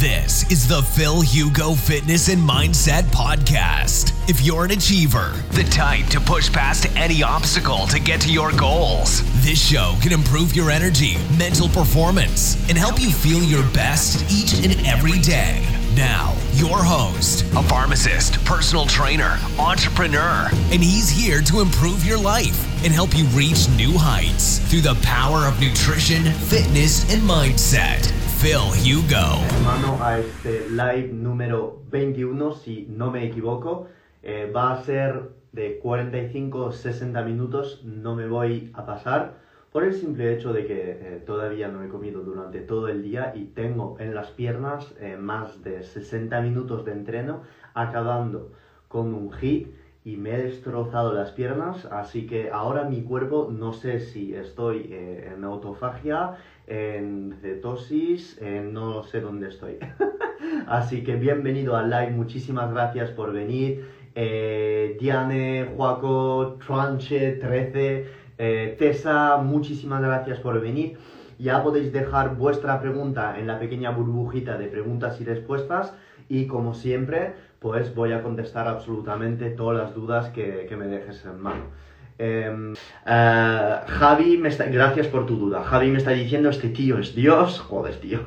This is the Phil Hugo Fitness and Mindset Podcast. If you're an achiever, the type to push past any obstacle to get to your goals, this show can improve your energy, mental performance, and help you feel your best each and every day. Now, your host, a pharmacist, personal trainer, entrepreneur, and he's here to improve your life and help you reach new heights through the power of nutrition, fitness, and mindset. Phil Hugo. Hermano, a este live número 21, si no me equivoco, va a ser de 45-60 minutos, no me voy a pasar, por el simple hecho de que todavía no he comido durante todo el día y tengo en las piernas más de 60 minutos de entreno, acabando con un hit y me he destrozado las piernas, así que ahora mi cuerpo, no sé si estoy en autofagia, en cetosis, no sé dónde estoy. Así que bienvenido al live, muchísimas gracias por venir. Diane, Juaco, Tranche, 13, Tessa, muchísimas gracias por venir. Ya podéis dejar vuestra pregunta en la pequeña burbujita de preguntas y respuestas y como siempre, pues voy a contestar absolutamente todas las dudas que me dejes en mano. Javi, gracias por tu duda. Javi me está diciendo, este tío es Dios. Joder, tío.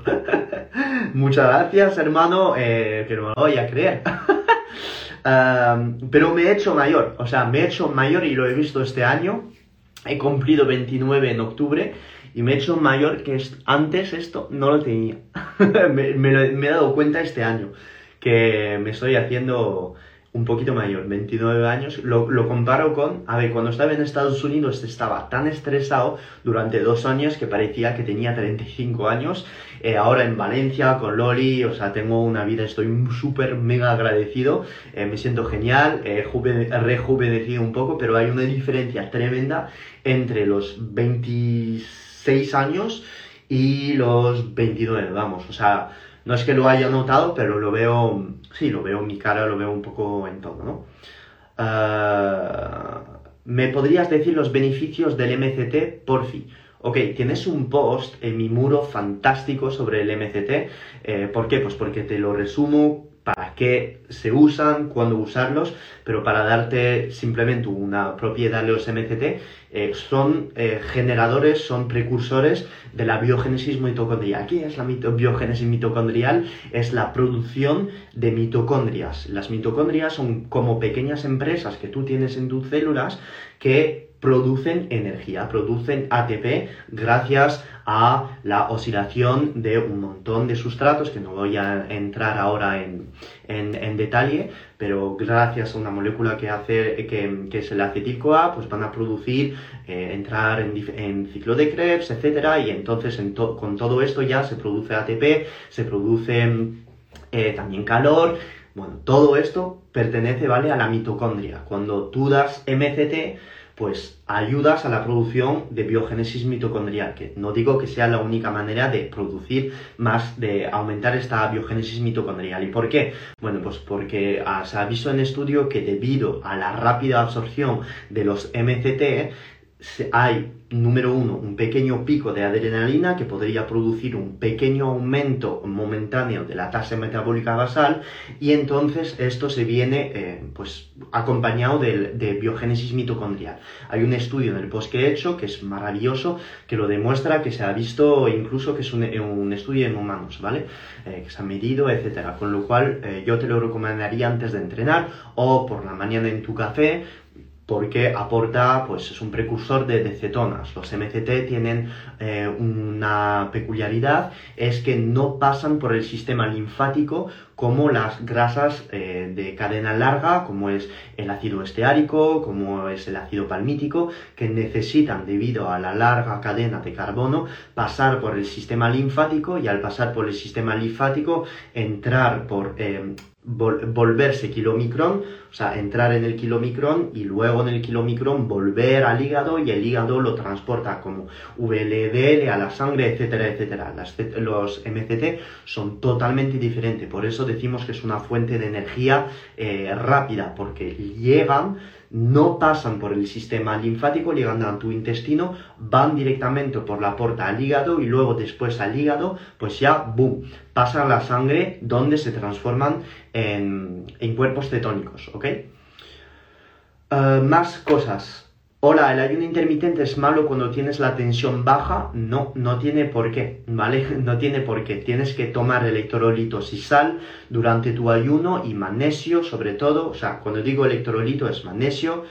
Muchas gracias, hermano, que no me lo voy a creer. Pero me he hecho mayor, o sea, me he hecho mayor y lo he visto este año. He cumplido 29 en octubre y me he hecho mayor que antes esto no lo tenía. me he dado cuenta este año que me estoy haciendo un poquito mayor, 29 años, lo comparo con, a ver, cuando estaba en Estados Unidos estaba tan estresado durante 2 años que parecía que tenía 35 años, ahora en Valencia con Loli, o sea, tengo una vida, estoy súper mega agradecido, me siento genial, rejuvenecido un poco, pero hay una diferencia tremenda entre los 26 años y los 29, vamos, o sea, no es que lo haya notado, pero lo veo, sí, lo veo en mi cara, lo veo un poco en todo, ¿no? ¿Me podrías decir los beneficios del MCT, porfi? Ok, tienes un post en mi muro fantástico sobre el MCT. ¿Por qué? Pues porque te lo resumo, para qué se usan, cuándo usarlos, pero para darte simplemente una propiedad de los MCT, son generadores, son precursores de la biogénesis mitocondrial. ¿Qué es la biogénesis mitocondrial? Es la producción de mitocondrias. Las mitocondrias son como pequeñas empresas que tú tienes en tus células que producen energía, producen ATP gracias a la oxidación de un montón de sustratos, que no voy a entrar ahora en detalle, pero gracias a una molécula que hace que es el acetil-CoA, pues van a producir, entrar en ciclo de Krebs, etcétera, y entonces con todo esto ya se produce ATP, se produce también calor. Bueno, todo esto pertenece, ¿vale?, a la mitocondria. Cuando tú das MCT, pues ayudas a la producción de biogénesis mitocondrial, que no digo que sea la única manera de producir más, de aumentar esta biogénesis mitocondrial. ¿Y por qué? Bueno, pues porque se avisó en estudio que debido a la rápida absorción de los MCT, hay, número uno, un pequeño pico de adrenalina que podría producir un pequeño aumento momentáneo de la tasa metabólica basal, y entonces esto se viene pues acompañado de biogénesis mitocondrial. Hay un estudio en el post que he hecho que es maravilloso, que lo demuestra, que se ha visto incluso que es un estudio en humanos, ¿vale? Que se ha medido, etcétera. Con lo cual yo te lo recomendaría antes de entrenar o por la mañana en tu café, porque aporta, pues es un precursor de cetonas. Los MCT tienen una peculiaridad, es que no pasan por el sistema linfático como las grasas de cadena larga, como es el ácido esteárico, como es el ácido palmítico, que necesitan, debido a la larga cadena de carbono, pasar por el sistema linfático, y al pasar por el sistema linfático, entrar por... volverse kilomicrón, o sea, entrar en el kilomicrón y luego en el kilomicrón volver al hígado, y el hígado lo transporta como VLDL a la sangre, etcétera, etcétera. Los MCT son totalmente diferentes, por eso decimos que es una fuente de energía rápida, porque llegan no pasan por el sistema linfático llegando a tu intestino, van directamente por la porta al hígado y luego después al hígado, pues ya, boom, pasan a la sangre donde se transforman en cuerpos cetónicos, ¿ok? Más cosas. Hola, ¿el ayuno intermitente es malo cuando tienes la tensión baja? No, no tiene por qué, ¿vale? No tiene por qué. Tienes que tomar electrolitos y sal durante tu ayuno y magnesio, sobre todo. O sea, cuando digo electrolito es magnesio,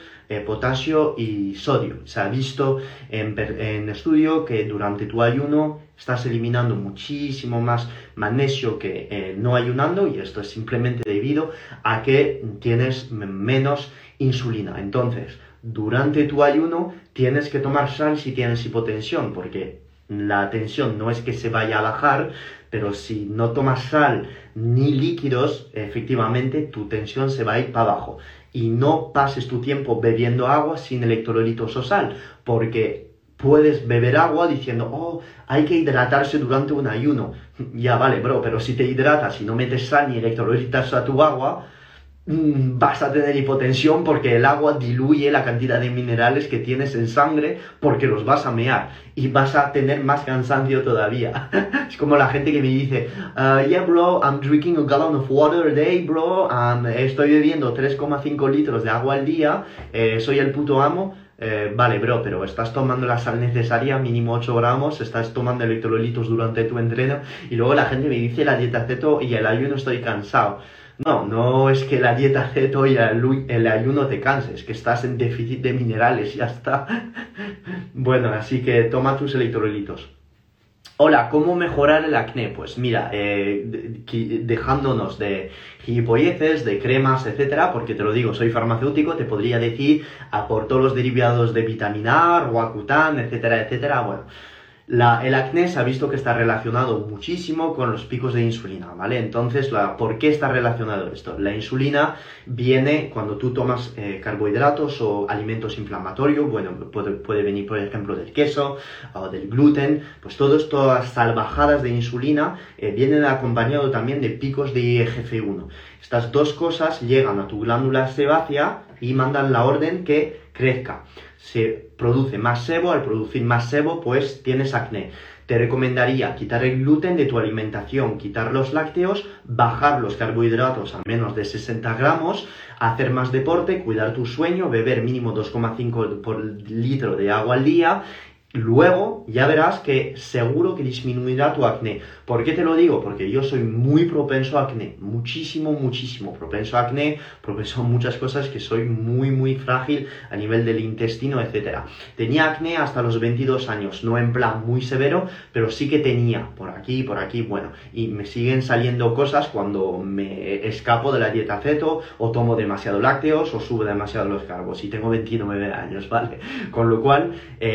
potasio y sodio. Se ha visto en estudio que durante tu ayuno estás eliminando muchísimo más magnesio que no ayunando, y esto es simplemente debido a que tienes menos insulina. Entonces, durante tu ayuno tienes que tomar sal si tienes hipotensión, porque la tensión no es que se vaya a bajar, pero si no tomas sal ni líquidos, efectivamente tu tensión se va a ir para abajo. Y no pases tu tiempo bebiendo agua sin electrolitos o sal, porque puedes beber agua diciendo, oh, hay que hidratarse durante un ayuno. Ya vale, bro, pero si te hidratas y no metes sal ni electrolitos a tu agua, vas a tener hipotensión, porque el agua diluye la cantidad de minerales que tienes en sangre, porque los vas a mear y vas a tener más cansancio todavía. Es como la gente que me dice, yeah bro, I'm drinking a gallon of water a day bro, estoy bebiendo 3,5 litros de agua al día, soy el puto amo. Vale, bro, pero estás tomando la sal necesaria, mínimo 8 gramos, estás tomando electrolitos durante tu entreno, y luego la gente me dice la dieta ceto y el ayuno estoy cansado. No, no es que la dieta ceto y el ayuno te canses, que estás en déficit de minerales, ya está. Bueno, así que toma tus electrolitos. Hola, ¿cómo mejorar el acné? Pues mira, dejándonos de gilipolleces, de cremas, etcétera, porque te lo digo, soy farmacéutico, te podría decir, aportó los derivados de vitamina A, Roaccután, etcétera, etcétera, bueno. El acné se ha visto que está relacionado muchísimo con los picos de insulina, ¿vale? Entonces, ¿por qué está relacionado esto? La insulina viene cuando tú tomas carbohidratos o alimentos inflamatorios, bueno, puede venir, por ejemplo, del queso o del gluten, pues todas salvajadas de insulina vienen acompañado también de picos de IGF-1. Estas dos cosas llegan a tu glándula sebácea y mandan la orden que crezca. Se produce más sebo, al producir más sebo, pues tienes acné. Te recomendaría quitar el gluten de tu alimentación, quitar los lácteos, bajar los carbohidratos a menos de 60 gramos, hacer más deporte, cuidar tu sueño, beber mínimo 2,5 por litro de agua al día. Luego ya verás que seguro que disminuirá tu acné. ¿Por qué te lo digo? Porque yo soy muy propenso a acné, muchísimo, muchísimo propenso a acné, propenso a muchas cosas, que soy muy, muy frágil a nivel del intestino, etc. Tenía acné hasta los 22 años, no en plan muy severo, pero sí que tenía por aquí, bueno, y me siguen saliendo cosas cuando me escapo de la dieta ceto, o tomo demasiado lácteos, o subo demasiado los carbos, y tengo 29 años, ¿vale? Con lo cual,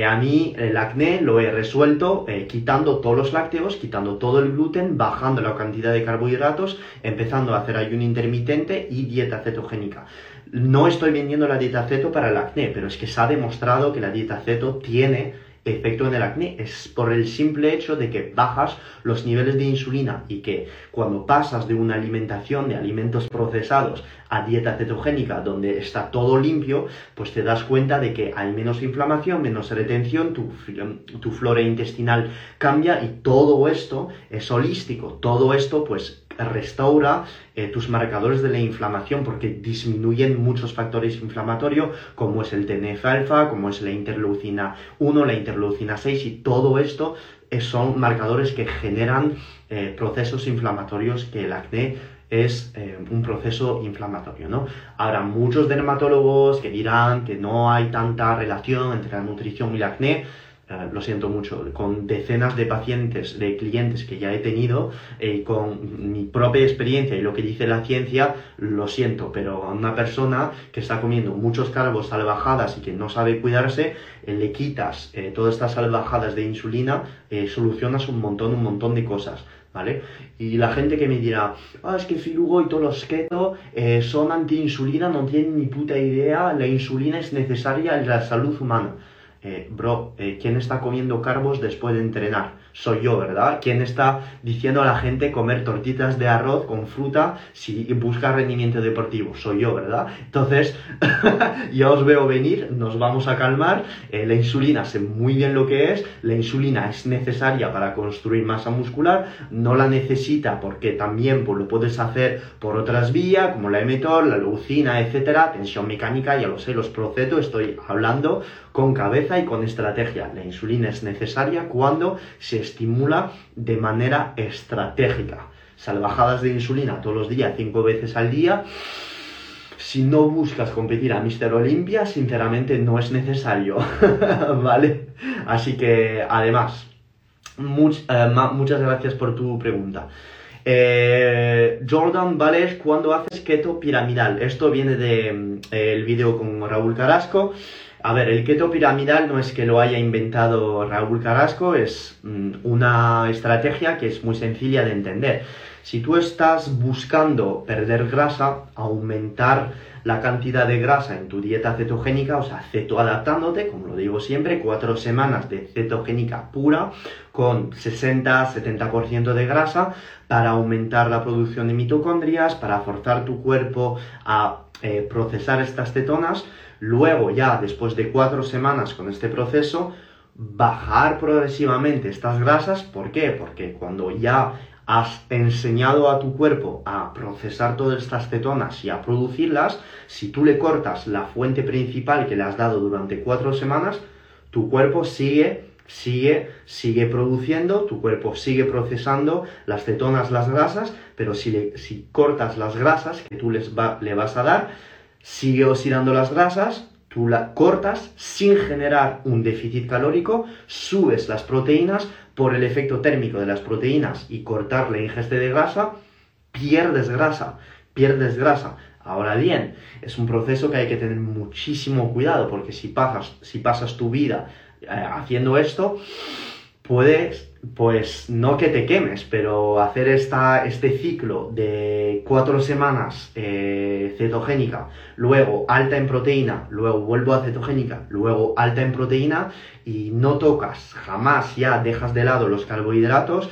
a mí el acné lo he resuelto quitando todos los lácteos, quitando todo el gluten, bajando la cantidad de carbohidratos, empezando a hacer ayuno intermitente y dieta cetogénica. No estoy vendiendo la dieta ceto para el acné, pero es que se ha demostrado que la dieta ceto tiene efecto en el acné, es por el simple hecho de que bajas los niveles de insulina, y que cuando pasas de una alimentación de alimentos procesados a dieta cetogénica donde está todo limpio, pues te das cuenta de que hay menos inflamación, menos retención, tu flora intestinal cambia, y todo esto es holístico, todo esto pues restaura tus marcadores de la inflamación, porque disminuyen muchos factores inflamatorios, como es el TNF alfa, como es la interleucina 1, la interleucina 6, y todo esto son marcadores que generan procesos inflamatorios, que el acné es un proceso inflamatorio, ¿no? Habrá muchos dermatólogos que dirán que no hay tanta relación entre la nutrición y el acné. Lo siento mucho, con decenas de pacientes, de clientes que ya he tenido, con mi propia experiencia y lo que dice la ciencia, lo siento, pero a una persona que está comiendo muchos carbos, salvajadas, y que no sabe cuidarse, le quitas todas estas salvajadas de insulina, solucionas un montón de cosas, ¿vale? Y la gente que me dirá, ah, es que Phil Hugo y todos los keto son antiinsulina, no tienen ni puta idea, la insulina es necesaria en la salud humana. Bro, ¿quién está comiendo carbos después de entrenar? soy yo, ¿verdad? ¿Quién está diciendo a la gente comer tortitas de arroz con fruta si busca rendimiento deportivo? Soy yo, ¿verdad? Entonces, ya os veo venir, nos vamos a calmar. La insulina, sé muy bien lo que es. La insulina es necesaria para construir masa muscular, no la necesita porque también pues, lo puedes hacer por otras vías, como la mTOR, la leucina, etcétera, tensión mecánica, ya lo sé, los proceto, estoy hablando con cabeza y con estrategia. La insulina es necesaria cuando se estimula de manera estratégica. Salvajadas de insulina todos los días, 5 veces al día. Si no buscas competir a Mr. Olympia, sinceramente no es necesario, ¿vale? Así que, además, muchas gracias por tu pregunta. Jordan Valles, ¿cuándo haces keto piramidal? Esto viene del vídeo con Raúl Carrasco. A ver, el keto piramidal no es que lo haya inventado Raúl Carrasco, es una estrategia que es muy sencilla de entender. Si tú estás buscando perder grasa, aumentar la cantidad de grasa en tu dieta cetogénica, o sea, cetoadaptándote, como lo digo siempre, 4 semanas de cetogénica pura con 60-70% de grasa para aumentar la producción de mitocondrias, para forzar tu cuerpo a procesar estas cetonas, luego ya después de 4 semanas con este proceso, bajar progresivamente estas grasas. ¿Por qué? Porque cuando ya has enseñado a tu cuerpo a procesar todas estas cetonas y a producirlas, si tú le cortas la fuente principal que le has dado durante 4 semanas, tu cuerpo sigue produciendo, tu cuerpo sigue procesando las cetonas, las grasas, pero si cortas las grasas que tú le vas a dar, sigue oxidando las grasas, tú la cortas sin generar un déficit calórico, subes las proteínas, por el efecto térmico de las proteínas y cortar la ingesta de grasa, pierdes grasa. Ahora bien, es un proceso que hay que tener muchísimo cuidado, porque si pasas tu vida haciendo esto, puedes, pues no que te quemes, pero hacer este ciclo de 4 semanas cetogénica, luego alta en proteína, luego vuelvo a cetogénica, luego alta en proteína y no tocas, jamás ya dejas de lado los carbohidratos,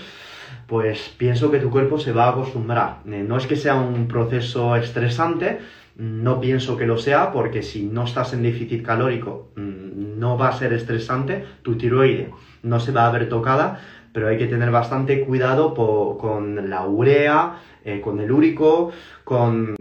pues pienso que tu cuerpo se va a acostumbrar. No es que sea un proceso estresante, no pienso que lo sea, porque si no estás en déficit calórico no va a ser estresante, tu tiroide no se va a ver tocada, pero hay que tener bastante cuidado con la urea, con el úrico, con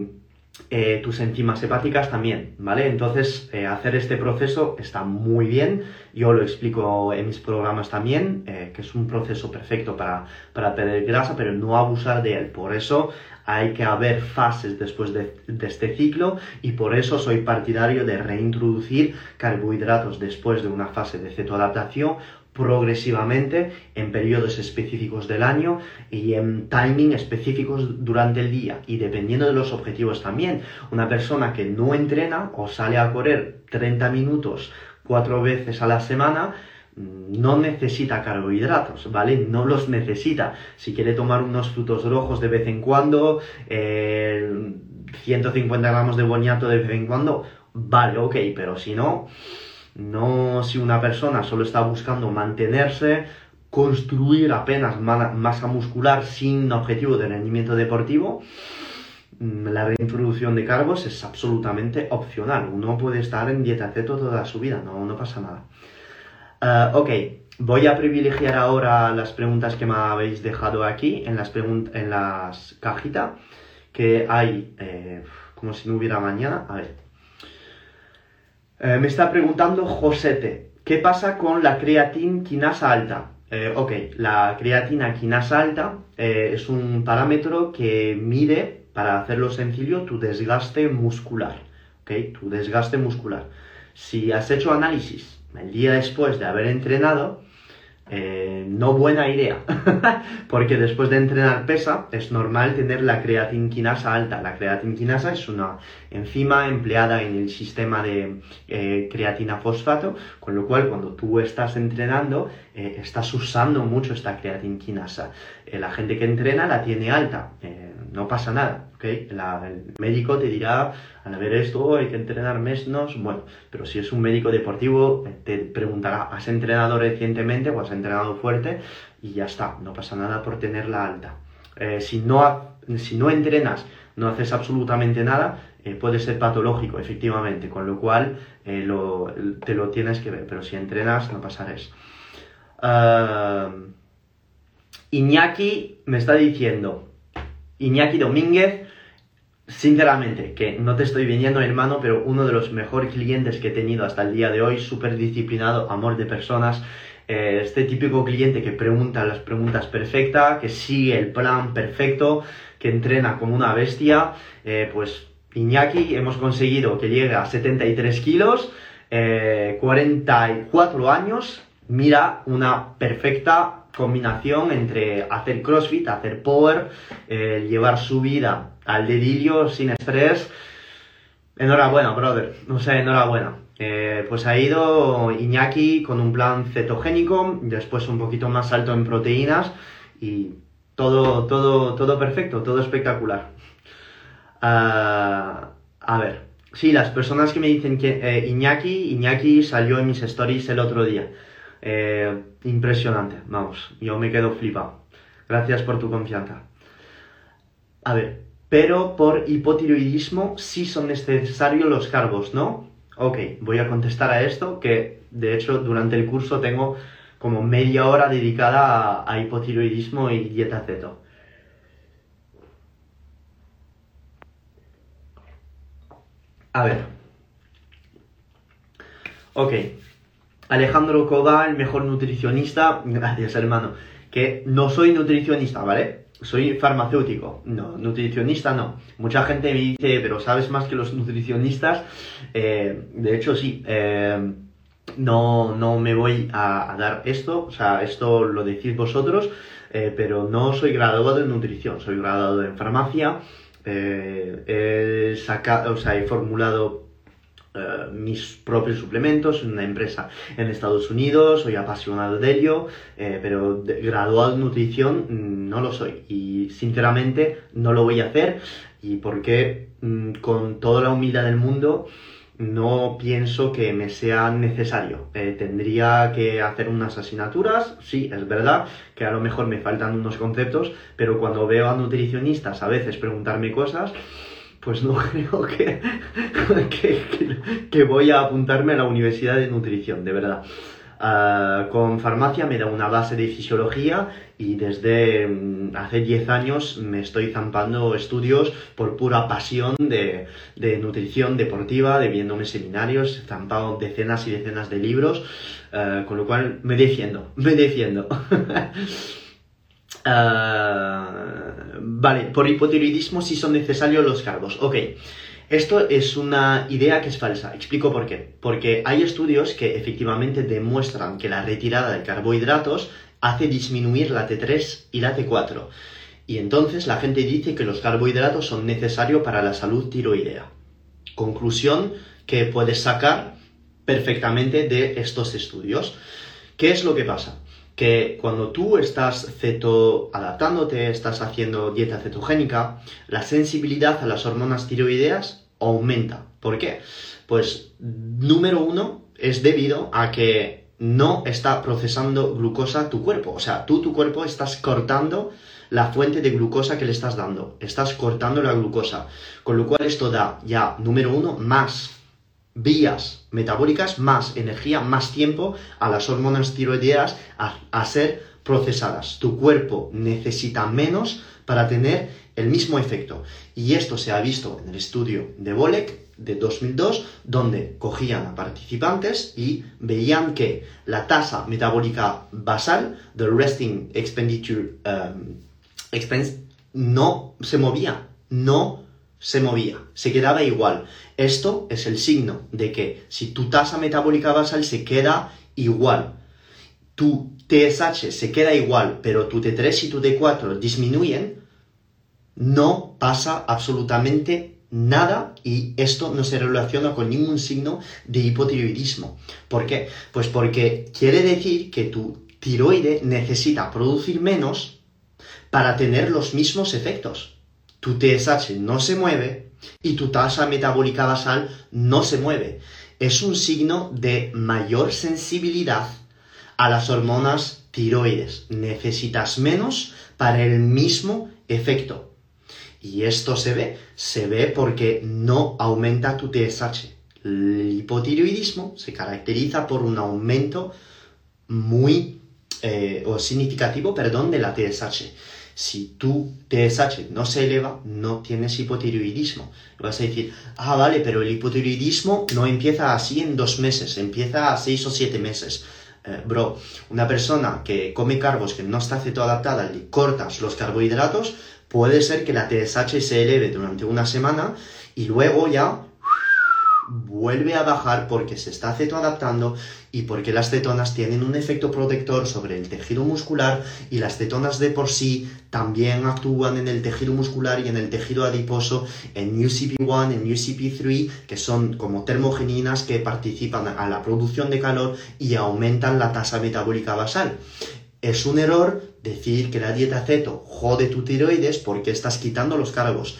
tus enzimas hepáticas también, ¿vale? Entonces, hacer este proceso está muy bien, yo lo explico en mis programas también, que es un proceso perfecto para perder grasa, pero no abusar de él, por eso hay que haber fases después de este ciclo, y por eso soy partidario de reintroducir carbohidratos después de una fase de cetoadaptación, progresivamente, en periodos específicos del año y en timing específicos durante el día, y dependiendo de los objetivos también. Una persona que no entrena o sale a correr 30 minutos 4 veces a la semana no necesita carbohidratos, ¿vale? No los necesita. Si quiere tomar unos frutos rojos de vez en cuando, 150 gramos de boniato de vez en cuando, vale, ok, pero si no... No, si una persona solo está buscando mantenerse, construir apenas masa muscular sin objetivo de rendimiento deportivo, la reintroducción de carbos es absolutamente opcional. Uno puede estar en dieta keto toda su vida, no pasa nada. Ok, voy a privilegiar ahora las preguntas que me habéis dejado aquí en las cajitas que hay, como si no hubiera mañana. A ver. Me está preguntando Josete, ¿qué pasa con la creatina quinasa alta? Ok, la creatina quinasa alta es un parámetro que mide, para hacerlo sencillo, tu desgaste muscular. ¿Okay? Tu desgaste muscular. Si has hecho análisis el día después de haber entrenado, no buena idea, porque después de entrenar pesa, es normal tener la creatinquinasa alta. La creatinquinasa es una enzima empleada en el sistema de creatina fosfato, con lo cual cuando tú estás entrenando estás usando mucho esta creatinquinasa. La gente que entrena la tiene alta, no pasa nada, ¿okay? El médico te dirá, al ver esto, hay que entrenar menos, bueno, pero si es un médico deportivo, te preguntará, ¿has entrenado recientemente o has entrenado fuerte? y ya está, no pasa nada por tenerla alta. Si no entrenas, no haces absolutamente nada, puede ser patológico, efectivamente, con lo cual te lo tienes que ver, pero si entrenas no pasa eso. Iñaki me está diciendo, Iñaki Domínguez, sinceramente, que no te estoy vendiendo, hermano, pero uno de los mejores clientes que he tenido hasta el día de hoy, súper disciplinado, amor de personas, este típico cliente que pregunta las preguntas perfectas, que sigue el plan perfecto, que entrena como una bestia. Pues Iñaki, hemos conseguido que llegue a 73 kilos, 44 años, mira, una perfecta combinación entre hacer crossfit, hacer power, llevar su vida al dedillo, sin estrés. Enhorabuena, brother, o sea, enhorabuena. Pues ha ido Iñaki con un plan cetogénico, después un poquito más alto en proteínas y todo perfecto, todo espectacular. A ver, sí, las personas que me dicen que Iñaki salió en mis stories el otro día. Impresionante, vamos, yo me quedo flipado. Gracias por tu confianza. A ver, pero por hipotiroidismo sí son necesarios los carbos, ¿no? Ok, voy a contestar a esto, que de hecho durante el curso tengo como media hora dedicada a hipotiroidismo y dieta ceto. A ver. Ok. Alejandro Coba, el mejor nutricionista. Gracias, hermano. Que no soy nutricionista, ¿vale? Soy farmacéutico. No, nutricionista no. Mucha gente me dice, pero ¿sabes más que los nutricionistas? De hecho, sí. No me voy a dar esto. O sea, esto lo decís vosotros. Pero no soy graduado en nutrición. Soy graduado en farmacia. He formulado mis propios suplementos en una empresa en Estados Unidos, soy apasionado de ello, pero graduado en nutrición no lo soy y sinceramente no lo voy a hacer, y porque con toda la humildad del mundo no pienso que me sea necesario. Tendría que hacer unas asignaturas, sí, es verdad que a lo mejor me faltan unos conceptos, pero cuando veo a nutricionistas a veces preguntarme cosas, pues no creo que voy a apuntarme a la universidad de nutrición, de verdad. Con farmacia me da una base de fisiología y desde hace 10 años me estoy zampando estudios por pura pasión de nutrición deportiva, de viéndome seminarios, zampado decenas y decenas de libros, con lo cual me defiendo. Vale, por hipotiroidismo sí son necesarios los carbos. Ok, esto es una idea que es falsa. Explico por qué. Porque hay estudios que efectivamente demuestran que la retirada de carbohidratos hace disminuir la T3 y la T4. Y entonces la gente dice que los carbohidratos son necesarios para la salud tiroidea. Conclusión que puedes sacar perfectamente de estos estudios. ¿Qué es lo que pasa? Que cuando tú estás cetoadaptándote, estás haciendo dieta cetogénica, la sensibilidad a las hormonas tiroideas aumenta. ¿Por qué? Pues, número uno, es debido a que no está procesando glucosa tu cuerpo. O sea, tu cuerpo estás cortando la fuente de glucosa que le estás dando. Estás cortando la glucosa. Con lo cual esto da ya, número uno, más vías metabólicas, más energía, más tiempo a las hormonas tiroideas a ser procesadas. Tu cuerpo necesita menos para tener el mismo efecto. Y esto se ha visto en el estudio de Bolek de 2002, donde cogían a participantes y veían que la tasa metabólica basal, the resting expenditure expense, no se movía, se quedaba igual. Esto es el signo de que si tu tasa metabólica basal se queda igual, tu TSH se queda igual, pero tu T3 y tu T4 disminuyen, no pasa absolutamente nada y esto no se relaciona con ningún signo de hipotiroidismo. ¿Por qué? Pues porque quiere decir que tu tiroide necesita producir menos para tener los mismos efectos. Tu TSH no se mueve y tu tasa metabólica basal no se mueve. Es un signo de mayor sensibilidad a las hormonas tiroides. Necesitas menos para el mismo efecto. Y esto se ve porque no aumenta tu TSH. El hipotiroidismo se caracteriza por un aumento muy significativo de la TSH. Si tu TSH no se eleva, no tienes hipotiroidismo. Vas a decir, ah, vale, pero el hipotiroidismo no empieza así en 2 meses, empieza a 6 o 7 meses. Bro, una persona que come carbos, que no está cetoadaptada, le cortas los carbohidratos, puede ser que la TSH se eleve durante una semana y luego ya vuelve a bajar porque se está cetoadaptando y porque las cetonas tienen un efecto protector sobre el tejido muscular y las cetonas de por sí también actúan en el tejido muscular y en el tejido adiposo, en UCP1, en UCP3, que son como termogeninas que participan a la producción de calor y aumentan la tasa metabólica basal. Es un error decir que la dieta ceto jode tu tiroides porque estás quitando los carbos.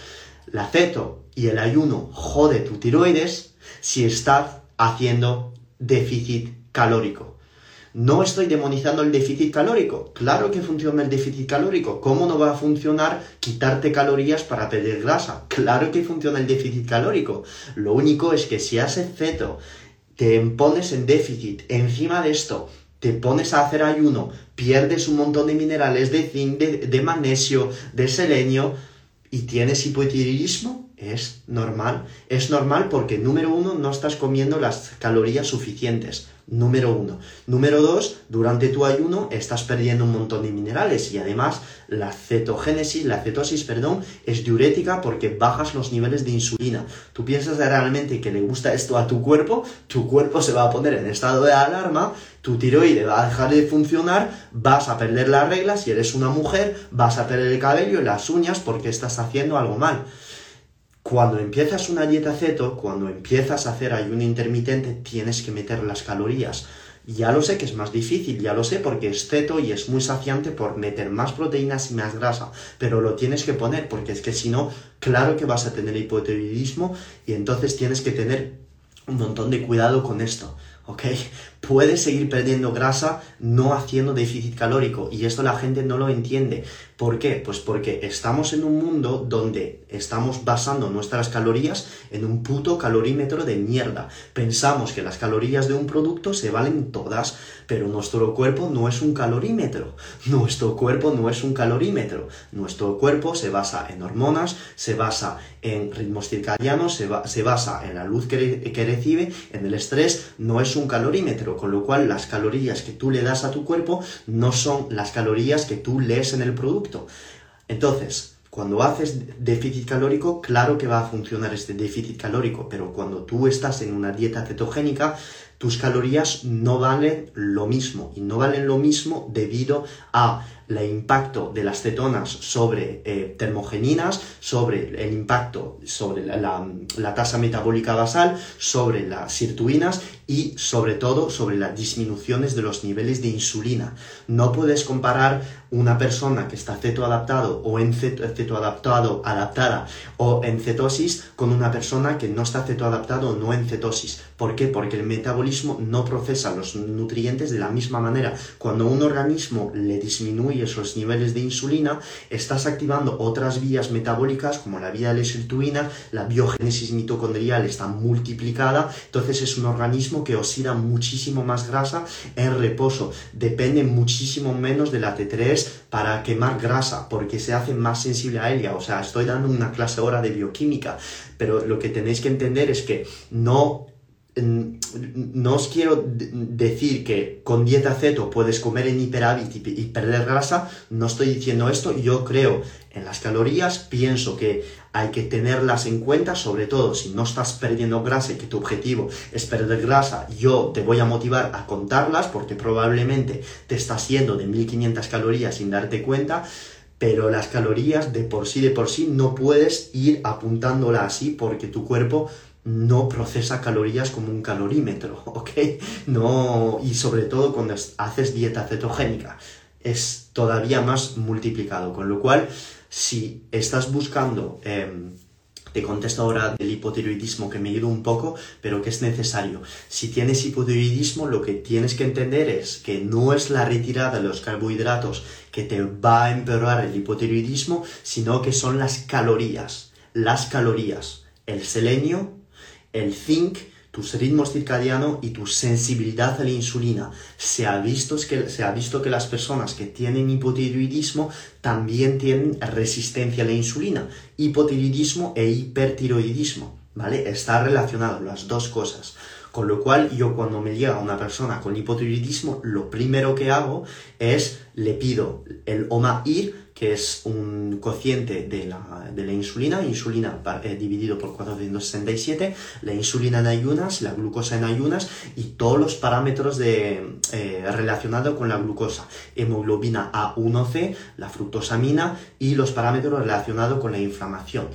La ceto y el ayuno jode tu tiroides si estás haciendo déficit calórico. No estoy demonizando el déficit calórico. Claro que funciona el déficit calórico. ¿Cómo no va a funcionar quitarte calorías para perder grasa? Claro que funciona el déficit calórico. Lo único es que si haces ceto, te pones en déficit, encima de esto te pones a hacer ayuno, pierdes un montón de minerales, de zinc, de magnesio, de selenio, y tienes hipotiroidismo. Es normal porque, número uno, no estás comiendo las calorías suficientes, número uno. Número dos, durante tu ayuno estás perdiendo un montón de minerales y además la cetosis, es diurética porque bajas los niveles de insulina. Tú piensas realmente que le gusta esto a tu cuerpo se va a poner en estado de alarma, tu tiroide va a dejar de funcionar, vas a perder la regla, si eres una mujer, vas a perder el cabello y las uñas porque estás haciendo algo mal. Cuando empiezas una dieta ceto, cuando empiezas a hacer ayuno intermitente, tienes que meter las calorías. Ya lo sé que es más difícil, ya lo sé porque es ceto y es muy saciante por meter más proteínas y más grasa, pero lo tienes que poner porque es que si no, claro que vas a tener hipotiroidismo y entonces tienes que tener un montón de cuidado con esto, ¿ok? Puedes seguir perdiendo grasa no haciendo déficit calórico y esto la gente no lo entiende. ¿Por qué? Pues porque estamos en un mundo donde estamos basando nuestras calorías en un puto calorímetro de mierda. Pensamos que las calorías de un producto se valen todas, pero nuestro cuerpo no es un calorímetro. Nuestro cuerpo se basa en hormonas, se basa en ritmos circadianos, se basa en la luz que recibe, en el estrés. No es un calorímetro, con lo cual las calorías que tú le das a tu cuerpo no son las calorías que tú lees en el producto. Entonces, cuando haces déficit calórico, claro que va a funcionar este déficit calórico, pero cuando tú estás en una dieta cetogénica, tus calorías no valen lo mismo, y no valen lo mismo debido a el impacto de las cetonas sobre termogeninas, sobre el impacto sobre la tasa metabólica basal, sobre las sirtuinas y sobre todo sobre las disminuciones de los niveles de insulina. No puedes comparar una persona que está cetoadaptado o en cetoadaptada o en cetosis con una persona que no está cetoadaptado o no en cetosis. ¿Por qué? Porque el metabolismo no procesa los nutrientes de la misma manera. Cuando un organismo le disminuye esos niveles de insulina, estás activando otras vías metabólicas como la vía de la sirtuina, la biogénesis mitocondrial está multiplicada, entonces es un organismo que oxida muchísimo más grasa en reposo, depende muchísimo menos de la T3 para quemar grasa, porque se hace más sensible a ella. O sea, estoy dando una clase ahora de bioquímica, pero lo que tenéis que entender es que no os quiero decir que con dieta ceto puedes comer en hiperávit y perder grasa, no estoy diciendo esto, yo creo en las calorías, pienso que hay que tenerlas en cuenta, sobre todo si no estás perdiendo grasa y que tu objetivo es perder grasa, yo te voy a motivar a contarlas porque probablemente te estás yendo de 1500 calorías sin darte cuenta. Pero las calorías de por sí no puedes ir apuntándolas así porque tu cuerpo no procesa calorías como un calorímetro, ¿ok? No, y sobre todo cuando haces dieta cetogénica es todavía más multiplicado, con lo cual si estás buscando Te contesto ahora del hipotiroidismo, que me he ido un poco, pero que es necesario. Si tienes hipotiroidismo, lo que tienes que entender es que no es la retirada de los carbohidratos que te va a empeorar el hipotiroidismo, sino que son las calorías. Las calorías, el selenio, el zinc, tus ritmos circadianos y tu sensibilidad a la insulina. Se ha visto que las personas que tienen hipotiroidismo también tienen resistencia a la insulina. Hipotiroidismo e hipertiroidismo, ¿vale? Está relacionado las dos cosas. Con lo cual, yo cuando me llega una persona con hipotiroidismo, lo primero que hago es le pido el OMA-IR, que es un cociente de la insulina, dividido por 467, la insulina en ayunas, la glucosa en ayunas y todos los parámetros relacionados con la glucosa, hemoglobina A1c, la fructosamina y los parámetros relacionados con la inflamación,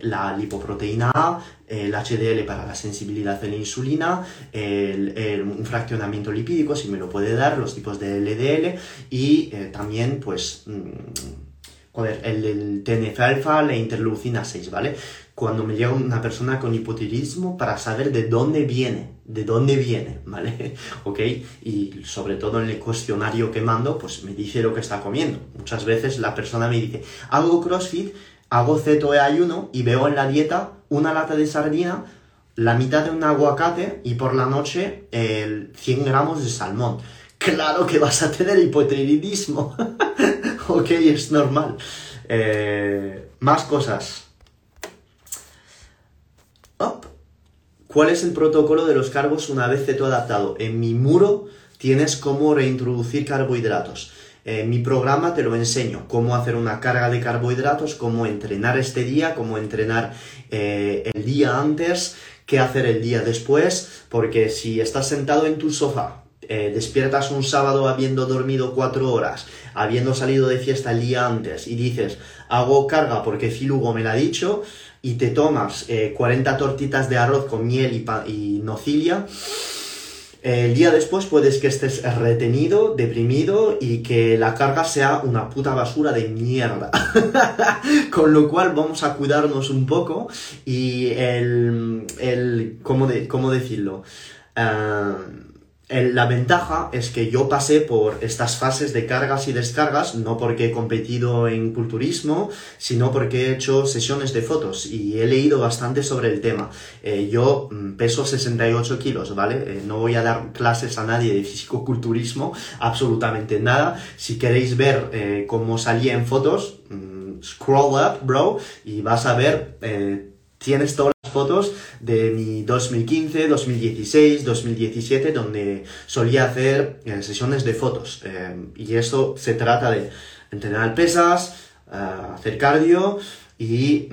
la lipoproteína A, el HDL para la sensibilidad de la insulina, un fraccionamiento lipídico, si me lo puede dar, los tipos de LDL y también pues el TNF alfa, la interleucina 6, ¿vale? Cuando me llega una persona con hipotiroidismo, para saber de dónde viene, ¿vale? ¿Ok? Y sobre todo en el cuestionario que mando, pues me dice lo que está comiendo. Muchas veces la persona me dice, hago CrossFit, hago ceto de ayuno y veo en la dieta una lata de sardina, la mitad de un aguacate y por la noche 100 gramos de salmón. Claro que vas a tener hipotiroidismo. Ok, es normal. Más cosas. ¿Cuál es el protocolo de los carbos una vez cetoadaptado? En mi muro tienes cómo reintroducir carbohidratos. En mi programa te lo enseño, cómo hacer una carga de carbohidratos, cómo entrenar este día, cómo entrenar el día antes, qué hacer el día después, porque si estás sentado en tu sofá, despiertas un sábado habiendo dormido 4 horas, habiendo salido de fiesta el día antes y dices, hago carga porque Phil Hugo me la ha dicho, y te tomas 40 tortitas de arroz con miel y nocilla, el día después puedes que estés retenido, deprimido y que la carga sea una puta basura de mierda. Con lo cual vamos a cuidarnos un poco y ¿cómo decirlo? La ventaja es que yo pasé por estas fases de cargas y descargas, no porque he competido en culturismo, sino porque he hecho sesiones de fotos y he leído bastante sobre el tema. Yo peso 68 kilos, ¿vale? No voy a dar clases a nadie de fisicoculturismo, absolutamente nada. Si queréis ver cómo salí en fotos, scroll up, bro, y vas a ver... Tienes todas las fotos de mi 2015, 2016, 2017, donde solía hacer sesiones de fotos. Y esto se trata de entrenar pesas, hacer cardio y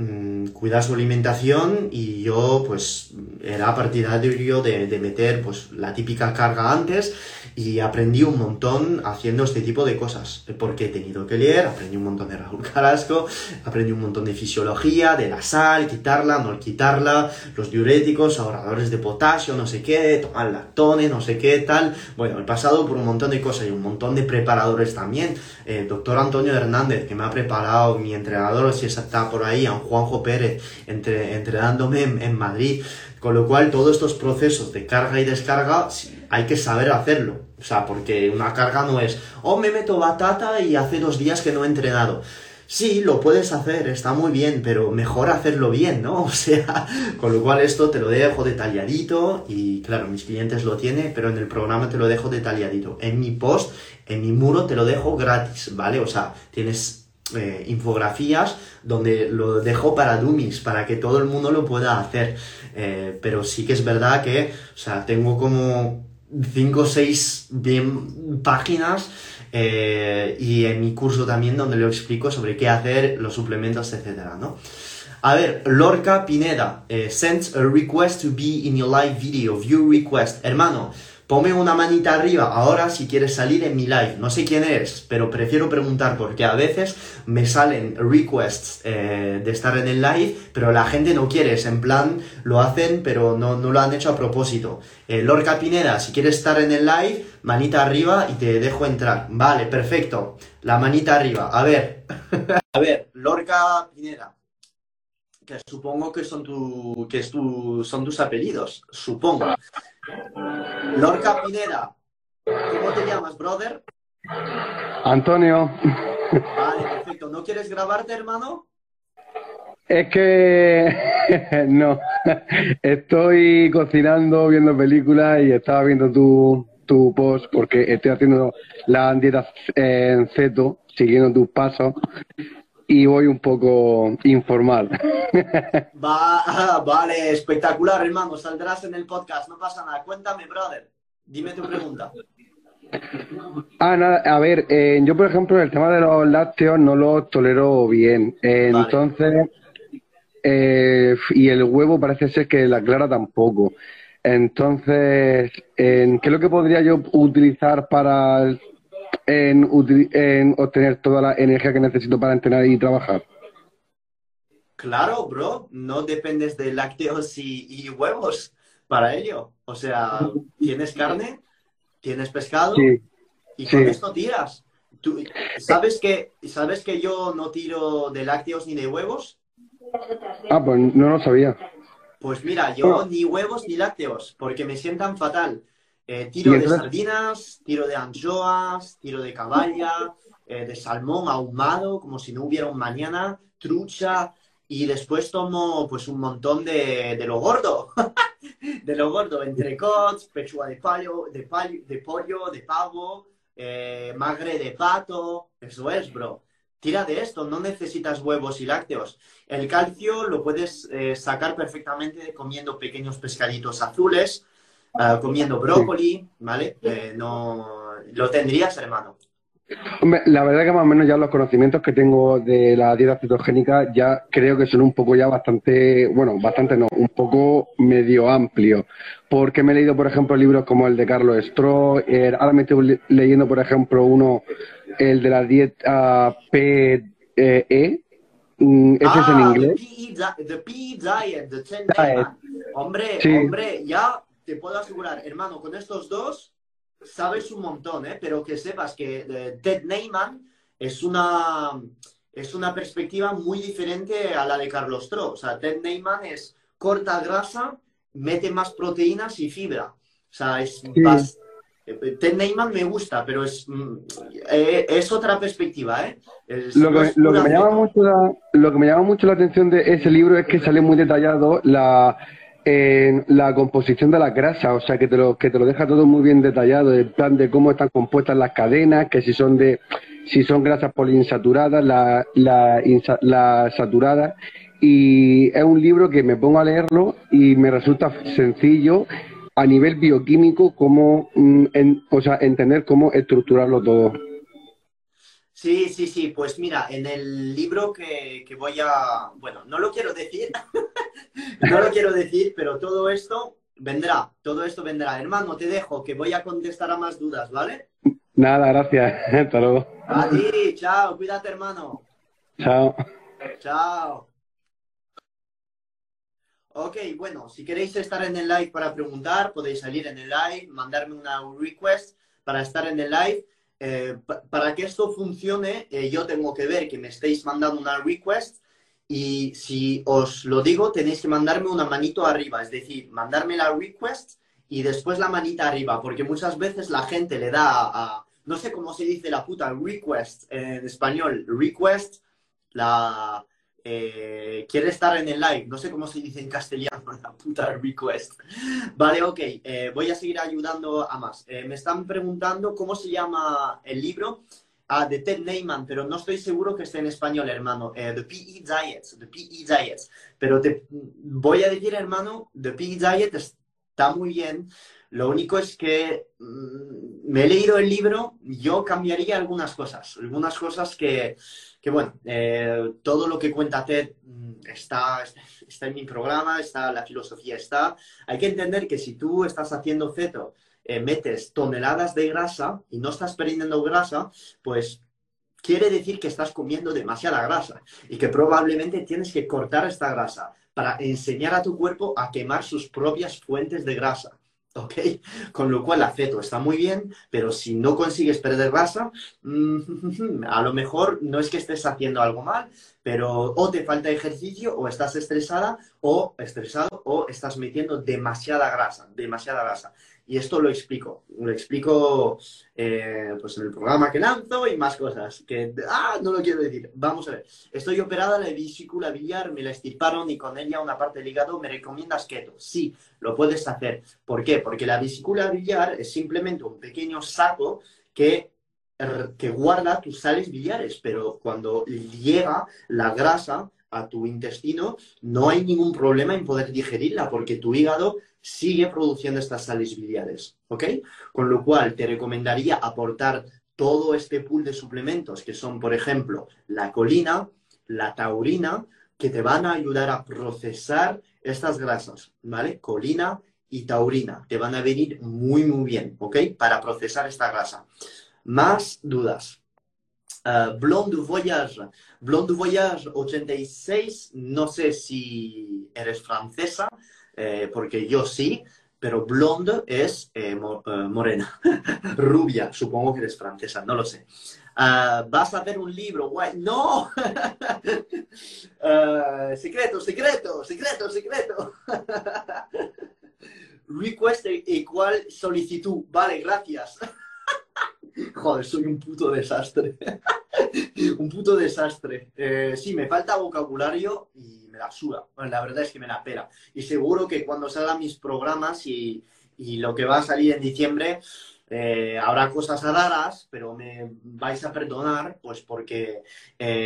cuidar su alimentación. Y yo, pues, era partidario de meter pues la típica carga antes y aprendí un montón haciendo este tipo de cosas, porque he tenido que leer, aprendí un montón de Raúl Carrasco, aprendí un montón de fisiología, de la sal, quitarla, no quitarla, los diuréticos, ahorradores de potasio, no sé qué, tomar lactones, no sé qué, tal. Bueno, he pasado por un montón de cosas y un montón de preparadores también. El doctor Antonio Hernández, que me ha preparado, mi entrenador, si está por ahí, a Juanjo Pérez, entrenándome en Madrid. Con lo cual, todos estos procesos de carga y descarga hay que saber hacerlo. O sea, porque una carga no es, oh, me meto batata y hace 2 días que no he entrenado. Sí, lo puedes hacer, está muy bien, pero mejor hacerlo bien, ¿no? O sea, con lo cual esto te lo dejo detalladito y, claro, mis clientes lo tienen, pero en el programa te lo dejo detalladito. En mi post, en mi muro, te lo dejo gratis, ¿vale? O sea, tienes... infografías donde lo dejo para dummies, para que todo el mundo lo pueda hacer, pero sí que es verdad que, o sea, tengo como 5 o 6 páginas y en mi curso también donde lo explico sobre qué hacer, los suplementos, etcétera, ¿no? A ver, Lorca Pineda sends a request to be in your live video, view request. Hermano, ponme una manita arriba ahora si quieres salir en mi live. No sé quién eres, pero prefiero preguntar porque a veces me salen requests de estar en el live, pero la gente no quiere. Es en plan, lo hacen, pero no lo han hecho a propósito. Lorca Pineda, si quieres estar en el live, manita arriba y te dejo entrar. Vale, perfecto. La manita arriba. A ver. A ver, Lorca Pineda. Que supongo que son, son tus apellidos, supongo. Lorca Pineda, ¿cómo te llamas, brother? Antonio. Vale, perfecto. ¿No quieres grabarte, hermano? Es que... no. Estoy cocinando, viendo películas y estaba viendo tu post porque estoy haciendo la dieta en ceto, siguiendo tus pasos. Y voy un poco informal. Vale, espectacular, hermano. Saldrás en el podcast, no pasa nada. Cuéntame, brother. Dime tu pregunta. Ah, nada, a ver, yo, por ejemplo, el tema de los lácteos no lo tolero bien. Vale. Entonces, y el huevo parece ser que la clara tampoco. Entonces, ¿qué es lo que podría yo utilizar para... en obtener toda la energía que necesito para entrenar y trabajar? Claro, bro, no dependes de lácteos y huevos para ello. O sea, tienes carne, tienes pescado, sí, y con esto tiras. ¿Tú sabes que yo no tiro de lácteos ni de huevos? Ah, pues no lo sabía. Pues mira, yo ni huevos ni lácteos, porque me sientan fatal. Tiro de sardinas, tiro de anchoas, tiro de caballa, de salmón ahumado, como si no hubiera un mañana, trucha, y después tomo pues un montón de lo gordo, de lo gordo, entrecots, pechuga de pollo, de pavo, magre de pato, eso es, bro. Tira de esto, no necesitas huevos y lácteos. El calcio lo puedes sacar perfectamente comiendo pequeños pescaditos azules, comiendo brócoli, ¿vale? No lo tendrías, hermano. Hombre, la verdad es que más o menos ya los conocimientos que tengo de la dieta cetogénica ya creo que son un poco ya bastante, bueno, bastante no, un poco medio amplio, porque me he leído, por ejemplo, libros como el de Carlos Stro, ahora me estoy leyendo, por ejemplo, el de la dieta P.E. ¿Ese es en inglés? The P.E. Diet, the Ted Naiman. Hombre, hombre, ya... Te puedo asegurar, hermano, con estos dos sabes un montón, ¿eh? Pero que sepas que Ted Naiman es una perspectiva muy diferente a la de Carlos Stro. O sea, Ted Naiman es corta grasa, mete más proteínas y fibra. O sea, es más... Ted Naiman me gusta, pero es otra perspectiva, ¿eh? Lo que me llama mucho la atención de ese libro es que sale muy detallado la composición de la grasa, o sea, que te lo deja todo muy bien detallado, el plan de cómo están compuestas las cadenas, que si son grasas poliinsaturadas, las saturadas, y es un libro que me pongo a leerlo y me resulta sencillo a nivel bioquímico cómo, entender cómo estructurarlo todo. Sí, pues mira, en el libro que voy a... Bueno, no lo quiero decir, no lo quiero decir, pero todo esto vendrá. Hermano, te dejo, que voy a contestar a más dudas, ¿vale? Nada, gracias, hasta luego. A ti, chao, cuídate, hermano. Chao. Chao. Ok, bueno, si queréis estar en el live para preguntar, podéis salir en el live, mandarme una request para estar en el live. Para que esto funcione, yo tengo que ver que me estéis mandando una request y si os lo digo, tenéis que mandarme una manito arriba, es decir, mandarme la request y después la manita arriba, porque muchas veces la gente le da no sé cómo se dice la puta request en español, request, quiere estar en el live, no sé cómo se dice en castellano, la puta request. Vale, ok, voy a seguir ayudando a más. Me están preguntando cómo se llama el libro de Ted Naiman, pero no estoy seguro que esté en español, hermano. The P.E. Diet, The P.E. Diet. Pero te voy a decir, hermano, The P.E. Diet está muy bien. Lo único es que me he leído el libro, yo cambiaría algunas cosas que bueno, todo lo que cuenta Ted está en mi programa, la filosofía está. Hay que entender que si tú estás haciendo ceto, metes toneladas de grasa y no estás perdiendo grasa, pues quiere decir que estás comiendo demasiada grasa y que probablemente tienes que cortar esta grasa para enseñar a tu cuerpo a quemar sus propias fuentes de grasa. ¿ok? Con lo cual la ceto está muy bien, pero si no consigues perder grasa, a lo mejor no es que estés haciendo algo mal, pero o te falta ejercicio, o estás estresada, o estresado, o estás metiendo demasiada grasa, Y esto lo explico pues en el programa que lanzo y más cosas, que no lo quiero decir. Vamos a ver, estoy operada la vesícula biliar, me la extirparon y con ella una parte del hígado, ¿me recomiendas keto? Sí, lo puedes hacer. ¿Por qué? Porque la vesícula biliar es simplemente un pequeño saco que guarda tus sales biliares, pero cuando llega la grasa a tu intestino, no hay ningún problema en poder digerirla, porque tu hígado sigue produciendo estas sales biliares, ¿ok? Con lo cual, te recomendaría aportar todo este pool de suplementos, que son, por ejemplo, la colina, la taurina, que te van a ayudar a procesar estas grasas, ¿vale? Colina y taurina, te van a venir muy, muy bien, ¿ok? Para procesar esta grasa. Más dudas. Blonde Voyage 86, no sé si eres francesa, porque yo sí, pero blonde es morena, rubia, supongo que eres francesa, no lo sé. ¿Vas a hacer un libro? Guay. ¡No! Secreto. Request igual solicitud. Vale, gracias. Joder, soy un puto desastre. Un puto desastre. Sí, me falta vocabulario y me la suda. Bueno, la verdad es que me la pela. Y seguro que cuando salgan mis programas y lo que va a salir en diciembre, habrá cosas raras, pero me vais a perdonar, pues porque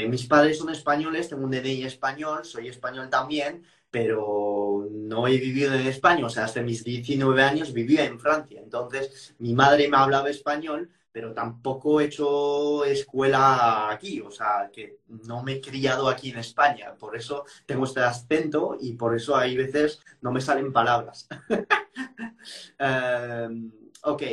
mis padres son españoles, tengo un DNI español, soy español también, pero no he vivido en España. O sea, hasta mis 19 años vivía en Francia. Entonces, mi madre me hablaba español, pero tampoco he hecho escuela aquí. O sea, que no me he criado aquí en España. Por eso tengo este acento y por eso hay veces no me salen palabras. Ok.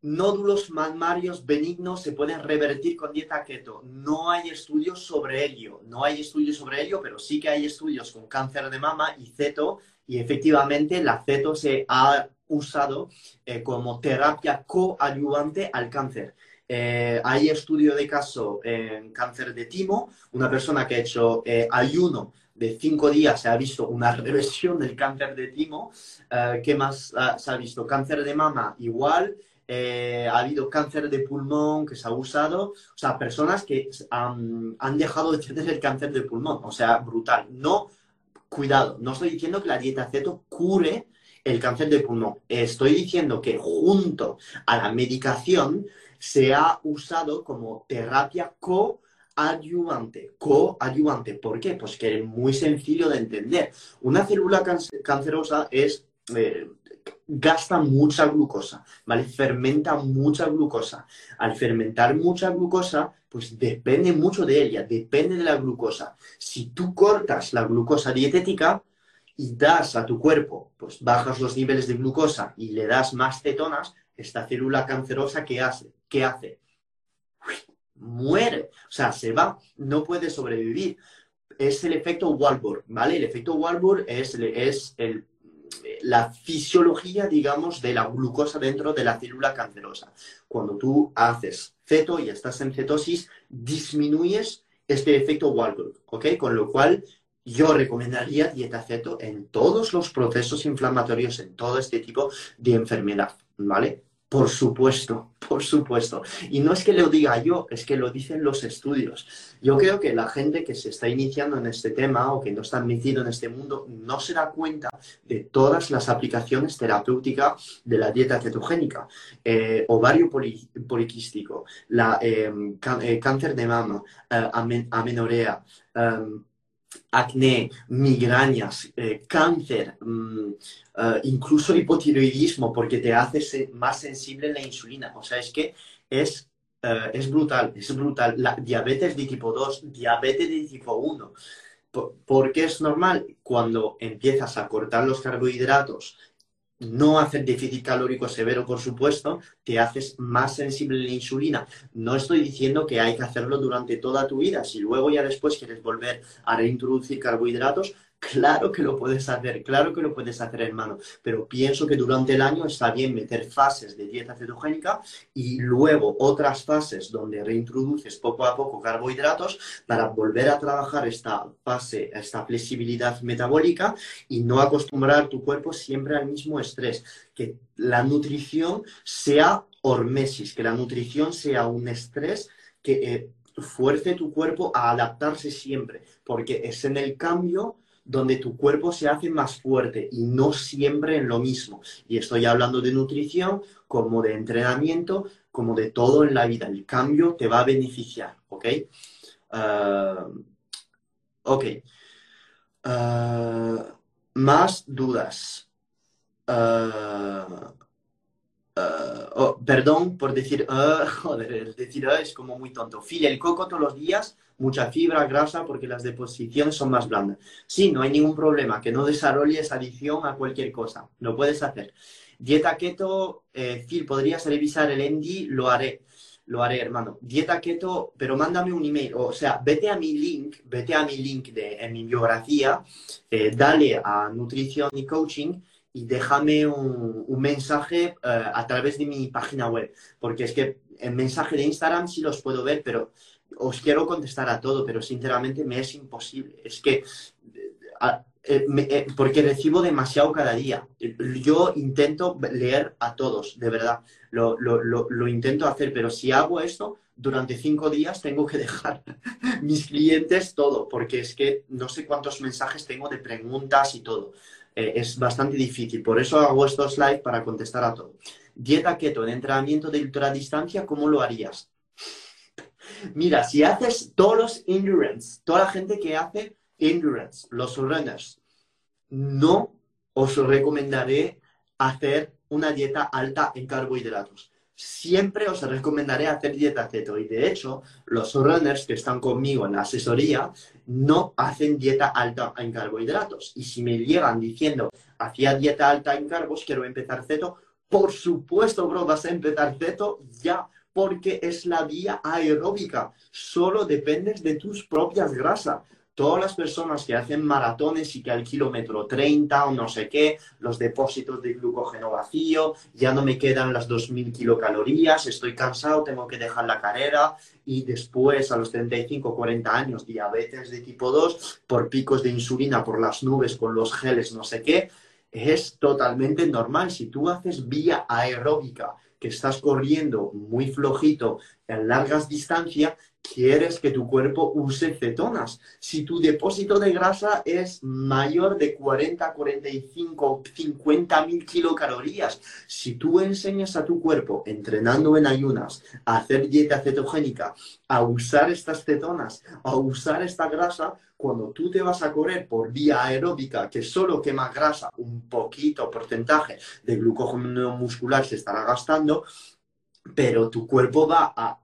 Nódulos mamarios benignos se pueden revertir con dieta keto. No hay estudios sobre ello. Pero sí que hay estudios con cáncer de mama y ceto. Y efectivamente la ceto se ha usado como terapia coadyuvante al cáncer. Hay estudio de caso en cáncer de timo. Una persona que ha hecho ayuno de 5 días se ha visto una reversión del cáncer de timo. ¿Qué más se ha visto? Cáncer de mama igual. Ha habido cáncer de pulmón que se ha usado, o sea, personas que han dejado de tener el cáncer de pulmón, o sea, brutal. No, cuidado, no estoy diciendo que la dieta keto cure el cáncer de pulmón, estoy diciendo que junto a la medicación se ha usado como terapia coadyuvante. ¿Por qué? Pues que es muy sencillo de entender. Una célula cancerosa es... gasta mucha glucosa, ¿vale? Fermenta mucha glucosa. Al fermentar mucha glucosa, pues depende mucho de ella, depende de la glucosa. Si tú cortas la glucosa dietética y das a tu cuerpo, pues bajas los niveles de glucosa y le das más cetonas, esta célula cancerosa, ¿qué hace? Muere. O sea, se va, no puede sobrevivir. Es el efecto Warburg, ¿vale? El efecto Warburg es la fisiología, digamos, de la glucosa dentro de la célula cancerosa. Cuando tú haces ceto y estás en cetosis, disminuyes este efecto Warburg, ¿ok? Con lo cual, yo recomendaría dieta ceto en todos los procesos inflamatorios, en todo este tipo de enfermedad, ¿vale? Por supuesto, por supuesto. Y no es que lo diga yo, es que lo dicen los estudios. Yo creo que la gente que se está iniciando en este tema o que no está metido en este mundo no se da cuenta de todas las aplicaciones terapéuticas de la dieta cetogénica. Ovario poliquístico, cáncer de mama, amenorrea, acné, migrañas, cáncer, incluso hipotiroidismo, porque te hace más sensible a la insulina. O sea, es que es brutal, es brutal. La diabetes de tipo 2, diabetes de tipo 1. Porque es normal cuando empiezas a cortar los carbohidratos, no hacer déficit calórico severo, por supuesto, te haces más sensible a la insulina. No estoy diciendo que hay que hacerlo durante toda tu vida. Si luego ya después quieres volver a reintroducir carbohidratos, Claro que lo puedes hacer, claro que lo puedes hacer, hermano, pero pienso que durante el año está bien meter fases de dieta cetogénica y luego otras fases donde reintroduces poco a poco carbohidratos para volver a trabajar esta fase, esta flexibilidad metabólica y no acostumbrar tu cuerpo siempre al mismo estrés. Que la nutrición sea hormesis, que la nutrición sea un estrés que fuerce tu cuerpo a adaptarse siempre, porque es en el cambio donde tu cuerpo se hace más fuerte y no siempre en lo mismo. Y estoy hablando de nutrición, como de entrenamiento, como de todo en la vida. El cambio te va a beneficiar, ¿ok? Más dudas. Perdón por decir, es como muy tonto. Fila el coco todos los días. Mucha fibra, grasa, porque las deposiciones son más blandas. Sí, no hay ningún problema, que no desarrolles adicción a cualquier cosa. Lo puedes hacer. Dieta keto, Phil, ¿podrías revisar el MD? Lo haré, hermano. Dieta keto, pero mándame un email. O sea, vete a mi link en mi biografía, dale a nutrición y coaching y déjame un mensaje a través de mi página web. Porque es que el mensaje de Instagram sí los puedo ver, pero... os quiero contestar a todo, pero sinceramente me es imposible. Es que, porque recibo demasiado cada día. Yo intento leer a todos, de verdad. Lo intento hacer, pero si hago esto, durante 5 días tengo que dejar mis clientes todo, porque es que no sé cuántos mensajes tengo de preguntas y todo. Es bastante difícil, por eso hago estos live para contestar a todo. Dieta keto, en entrenamiento de ultradistancia, ¿cómo lo harías? Mira, si haces todos los endurance, toda la gente que hace endurance, los runners, no os recomendaré hacer una dieta alta en carbohidratos. Siempre os recomendaré hacer dieta keto. Y de hecho, los runners que están conmigo en la asesoría no hacen dieta alta en carbohidratos. Y si me llegan diciendo, hacía dieta alta en carbos, quiero empezar keto, por supuesto, bro, vas a empezar keto ya. Porque es la vía aeróbica, solo dependes de tus propias grasas. Todas las personas que hacen maratones y que al kilómetro 30 o no sé qué, los depósitos de glucógeno vacío, ya no me quedan las 2000 kilocalorías, estoy cansado, tengo que dejar la carrera y después a los 35 o 40 años diabetes de tipo 2 por picos de insulina por las nubes con los geles no sé qué, es totalmente normal. Si tú haces vía aeróbica, que estás corriendo muy flojito en largas distancias, quieres que tu cuerpo use cetonas. Si tu depósito de grasa es mayor de 40, 45, 50 mil kilocalorías, si tú enseñas a tu cuerpo, entrenando en ayunas, a hacer dieta cetogénica, a usar estas cetonas, a usar esta grasa, cuando tú te vas a correr por vía aeróbica, que solo quema grasa, un poquito porcentaje de glucógeno muscular se estará gastando, pero tu cuerpo va a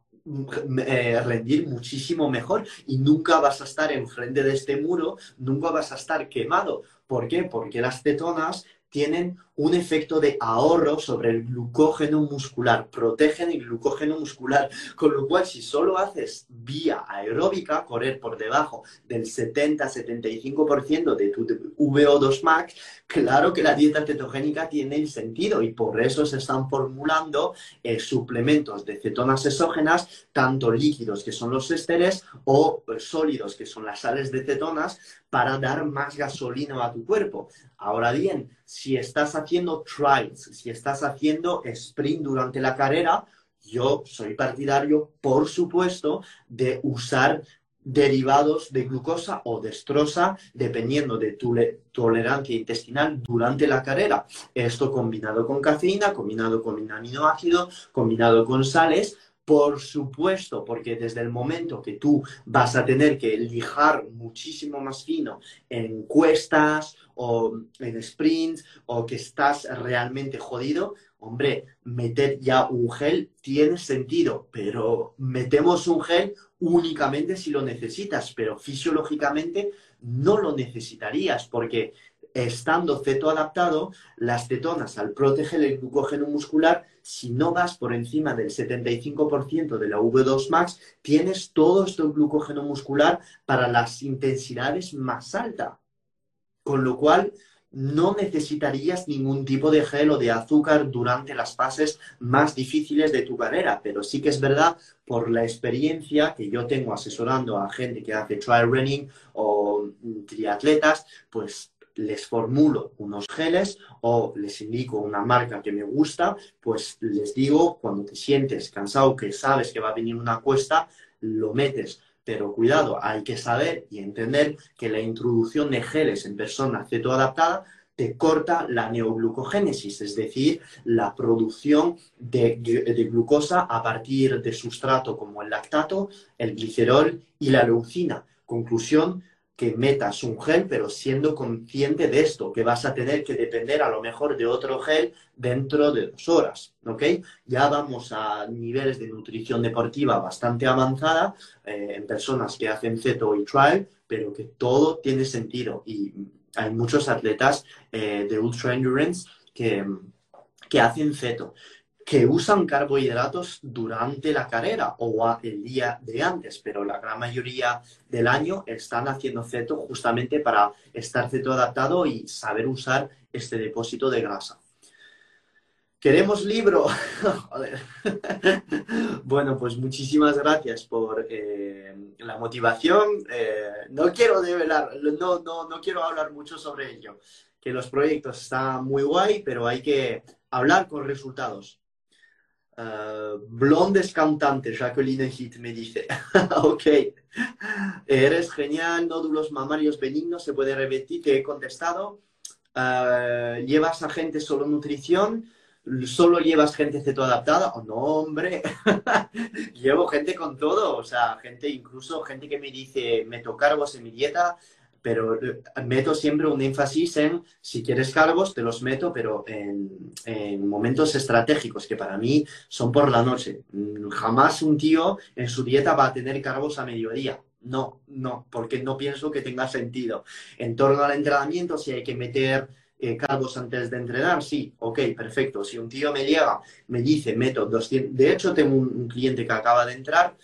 rendir muchísimo mejor y nunca vas a estar enfrente de este muro, nunca vas a estar quemado. ¿Por qué? Porque las cetonas tienen un efecto de ahorro sobre el glucógeno muscular, protegen el glucógeno muscular, con lo cual si solo haces vía aeróbica, correr por debajo del 70-75% de tu VO2 max, claro que la dieta cetogénica tiene el sentido y por eso se están formulando suplementos de cetonas exógenas, tanto líquidos que son los ésteres o sólidos que son las sales de cetonas, para dar más gasolina a tu cuerpo. Ahora bien, si estás haciendo trials, si estás haciendo sprint durante la carrera, yo soy partidario, por supuesto, de usar derivados de glucosa o de estrosa, dependiendo de tu tolerancia intestinal durante la carrera. Esto combinado con cafeína, combinado con aminoácidos, combinado con sales. Por supuesto, porque desde el momento que tú vas a tener que lijar muchísimo más fino en cuestas o en sprints o que estás realmente jodido, hombre, meter ya un gel tiene sentido, pero metemos un gel únicamente si lo necesitas, pero fisiológicamente no lo necesitarías porque estando cetoadaptado, las cetonas al proteger el glucógeno muscular, si no vas por encima del 75% de la V2 max, tienes todo este glucógeno muscular para las intensidades más altas. con lo cual no necesitarías ningún tipo de gel o de azúcar durante las fases más difíciles de tu carrera. Pero sí que es verdad, por la experiencia que yo tengo asesorando a gente que hace trail running o triatletas, pues les formulo unos geles o les indico una marca que me gusta, pues les digo, cuando te sientes cansado, que sabes que va a venir una cuesta, lo metes. Pero cuidado, hay que saber y entender que la introducción de geles en persona cetoadaptada te corta la neoglucogénesis, es decir, la producción de glucosa a partir de sustrato como el lactato, el glicerol y la leucina. Conclusión, que metas un gel, pero siendo consciente de esto, que vas a tener que depender a lo mejor de otro gel dentro de 2 horas, ¿ok? Ya vamos a niveles de nutrición deportiva bastante avanzada en personas que hacen ceto y trail, pero que todo tiene sentido. Y hay muchos atletas de ultra endurance que hacen ceto, que usan carbohidratos durante la carrera o el día de antes, pero la gran mayoría del año están haciendo ceto justamente para estar cetoadaptado y saber usar este depósito de grasa. ¡Queremos libro! Joder. Bueno, pues muchísimas gracias por la motivación. No quiero develar, no quiero hablar mucho sobre ello, que los proyectos están muy guay, pero hay que hablar con resultados. Blondes cantantes, Jacqueline Hit me dice. Ok. Eres genial, nódulos mamarios benignos, se puede repetir, que he contestado. ¿Llevas a gente solo nutrición? ¿Solo llevas gente cetoadaptada? Oh, no, hombre. Llevo gente con todo. O sea, gente, incluso gente que me dice, meto carbos en mi dieta, pero meto siempre un énfasis en, si quieres carbos, te los meto, pero en momentos estratégicos, que para mí son por la noche. Jamás un tío en su dieta va a tener carbos a mediodía. No, no, porque no pienso que tenga sentido. En torno al entrenamiento, si hay que meter carbos antes de entrenar, sí, ok, perfecto. Si un tío me llega, me dice, meto 200... De hecho, tengo un cliente que acaba de entrar,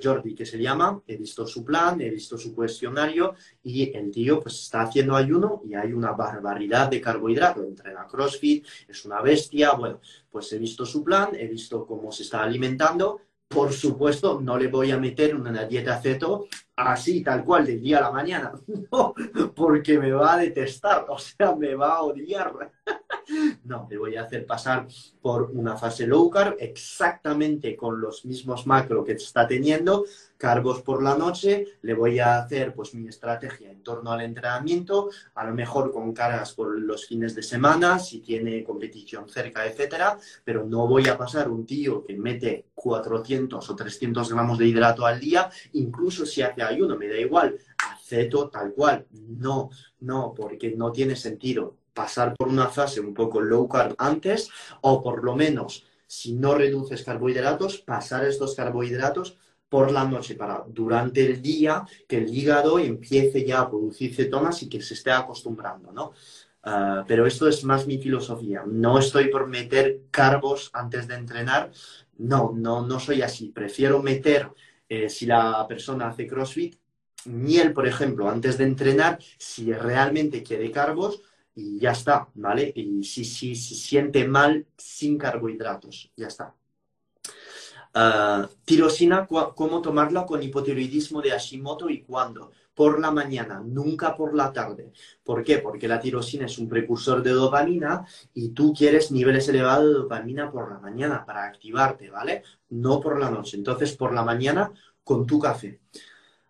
Jordi, que se llama, he visto su plan, he visto su cuestionario, y el tío pues está haciendo ayuno y hay una barbaridad de carbohidrato. Entrena CrossFit, es una bestia. Bueno, pues he visto su plan, he visto cómo se está alimentando. Por supuesto, no le voy a meter una dieta ceto así, tal cual, del día a la mañana. No, porque me va a detestar, o sea, me va a odiar. No, le voy a hacer pasar por una fase low carb, exactamente con los mismos macro que está teniendo, carbos por la noche, le voy a hacer pues mi estrategia en torno al entrenamiento, a lo mejor con cargas por los fines de semana, si tiene competición cerca, etcétera, pero no voy a pasar un tío que mete 400 o 300 gramos de hidrato al día, incluso si hace ayuno, me da igual, aceto tal cual. No, no, porque no tiene sentido. Pasar por una fase un poco low carb antes, o por lo menos, si no reduces carbohidratos, pasar estos carbohidratos por la noche, para durante el día que el hígado empiece ya a producir cetonas y que se esté acostumbrando, ¿no? Pero esto es más mi filosofía. No estoy por meter carbos antes de entrenar. No, no soy así. Prefiero meter, si la persona hace CrossFit, miel, por ejemplo, antes de entrenar, si realmente quiere carbos, y ya está, ¿vale? Y si siente mal, sin carbohidratos, ya está. Tirosina, ¿cómo tomarla con hipotiroidismo de Hashimoto y cuándo? Por la mañana, nunca por la tarde. ¿Por qué? Porque la tirosina es un precursor de dopamina y tú quieres niveles elevados de dopamina por la mañana para activarte, ¿vale? No por la noche. Entonces, por la mañana, con tu café.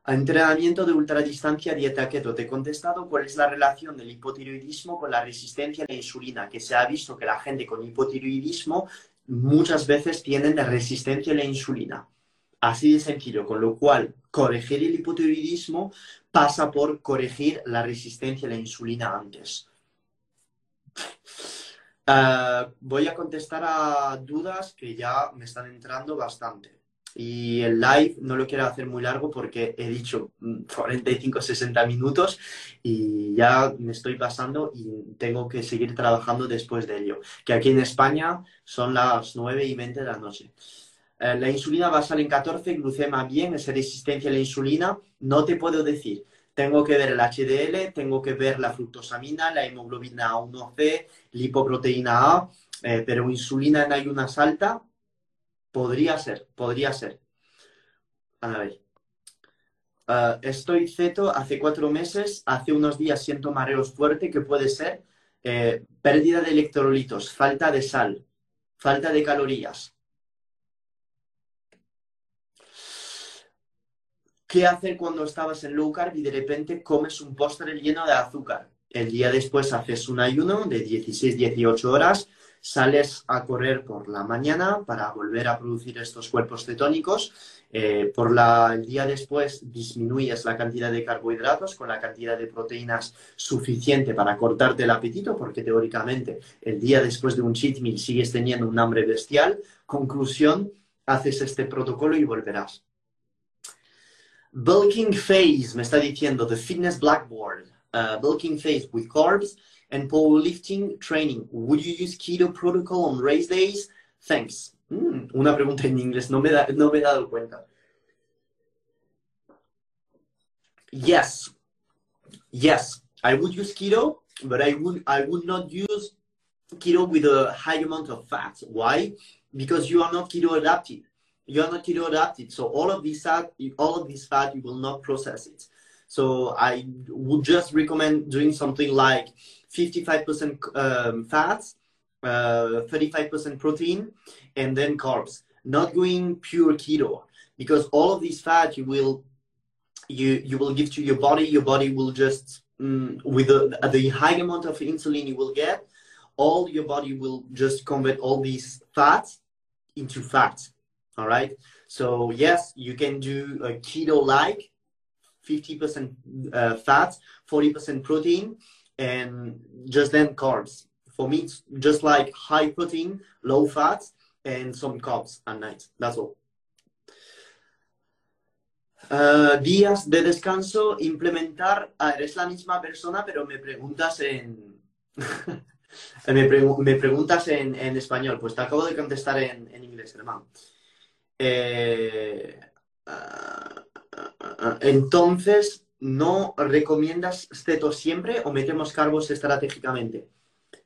Entrenamiento de ultradistancia, dieta keto. Te he contestado cuál es la relación del hipotiroidismo con la resistencia a la insulina, que se ha visto que la gente con hipotiroidismo muchas veces tienen resistencia a la insulina. Así de sencillo, con lo cual corregir el hipotiroidismo pasa por corregir la resistencia a la insulina antes. Voy a contestar a dudas que ya me están entrando bastante. Y el live no lo quiero hacer muy largo porque he dicho 45, 60 minutos y ya me estoy pasando y tengo que seguir trabajando después de ello. Que aquí en España son las 9:20 de la noche. La insulina basal en 14, glucemia bien, es resistencia a la insulina. No te puedo decir. Tengo que ver el HDL, tengo que ver la fructosamina, la hemoglobina A1c, lipoproteína A, pero insulina en ayunas alta, podría ser, A ver. Estoy ceto hace 4 meses, hace unos días siento mareos fuerte, que puede ser pérdida de electrolitos, falta de sal, falta de calorías. ¿Qué hacer cuando estabas en low carb y de repente comes un postre lleno de azúcar? El día después haces un ayuno de 16-18 horas, sales a correr por la mañana para volver a producir estos cuerpos cetónicos. El día después disminuyes la cantidad de carbohidratos con la cantidad de proteínas suficiente para cortarte el apetito, porque teóricamente el día después de un cheat meal sigues teniendo un hambre bestial. Conclusión, haces este protocolo y volverás. Bulking phase, me está diciendo, The Fitness Blackboard. Bulking phase with carbs and powerlifting training. Would you use keto protocol on race days? Thanks. Una pregunta en inglés, no me he dado cuenta. Yes. Yes, I would use keto, but I would not use keto with a high amount of fat. Why? Because you are not keto adapted. You are not keto adapted, so all of this fat, you will not process it. So I would just recommend doing something like 55% fats, 35% protein, and then carbs. Not going pure keto, because all of this fat you will give to your body. Your body will just with the high amount of insulin you will get, all your body will just convert all these fats into fat. All right. So yes, you can do a keto-like, 50% fat, 40% protein, and just then carbs. For me, it's just like high protein, low fat, and some carbs at night. That's all. Días de descanso, implementar. Eres la misma persona, pero me preguntas en... me preguntas en español. Pues te acabo de contestar en inglés, hermano. Entonces, ¿no recomiendas ceto siempre o metemos carbos estratégicamente?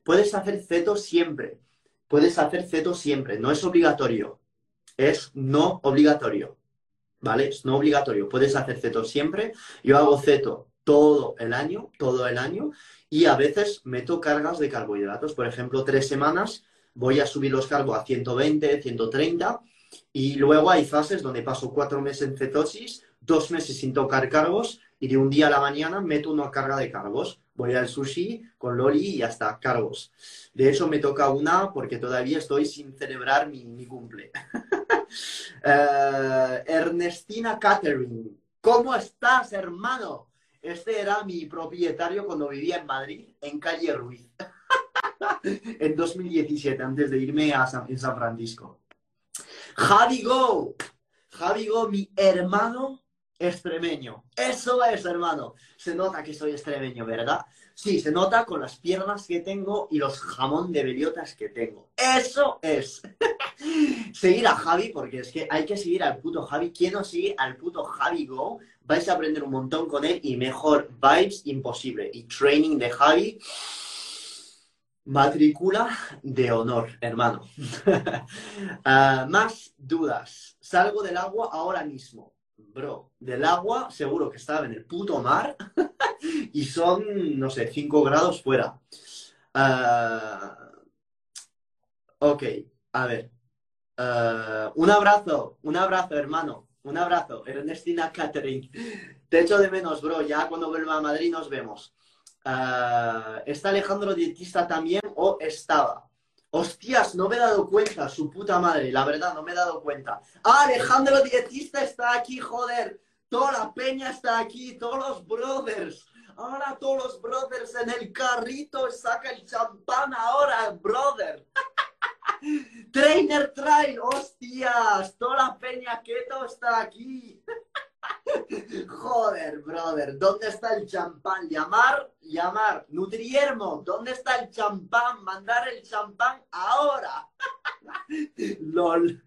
Puedes hacer ceto siempre. Puedes hacer ceto siempre. No es obligatorio. Es no obligatorio. ¿Vale? Es no obligatorio. Puedes hacer ceto siempre. Yo hago ceto todo el año, y a veces meto cargas de carbohidratos. Por ejemplo, 3 semanas voy a subir los carbos a 120, 130... Y luego hay fases donde paso 4 meses en cetosis, 2 meses sin tocar carbos, y de un día a la mañana meto una carga de carbos. Voy al sushi con Loli y hasta carbos. De hecho, me toca una porque todavía estoy sin celebrar mi cumple. Ernestina Catherine, ¿cómo estás, hermano? Este era mi propietario cuando vivía en Madrid, en calle Ruiz, en 2017, antes de irme a San Francisco. Javi Go, mi hermano extremeño. Eso es, hermano. Se nota que soy extremeño, ¿verdad? Sí, se nota con las piernas que tengo y los jamón de bellotas que tengo. ¡Eso es! Seguir a Javi, porque es que hay que seguir al puto Javi. ¿Quién no sigue al puto Javi Go? Vais a aprender un montón con él y mejor vibes imposible. Y training de Javi... Matrícula de honor, hermano. Más dudas. Salgo del agua ahora mismo. Bro, del agua seguro que estaba en el puto mar y son, no sé, 5 grados fuera. Ok, a ver. Un abrazo, hermano. Un abrazo, Ernestina Catherine. Te echo de menos, bro. Ya cuando vuelva a Madrid nos vemos. ¿Está Alejandro Dietista también o estaba? Hostias, no me he dado cuenta, su puta madre, la verdad, no me he dado cuenta. ¡Ah, Alejandro Dietista está aquí, joder! Toda la peña está aquí, todos los brothers. Ahora todos los brothers en el carrito, saca el champán ahora, brother. Trainer Trail, hostias, toda la peña keto está aquí. Joder, brother, ¿dónde está el champán? Llamar, Nutriermo, ¿dónde está el champán? Mandar el champán ahora. LOL.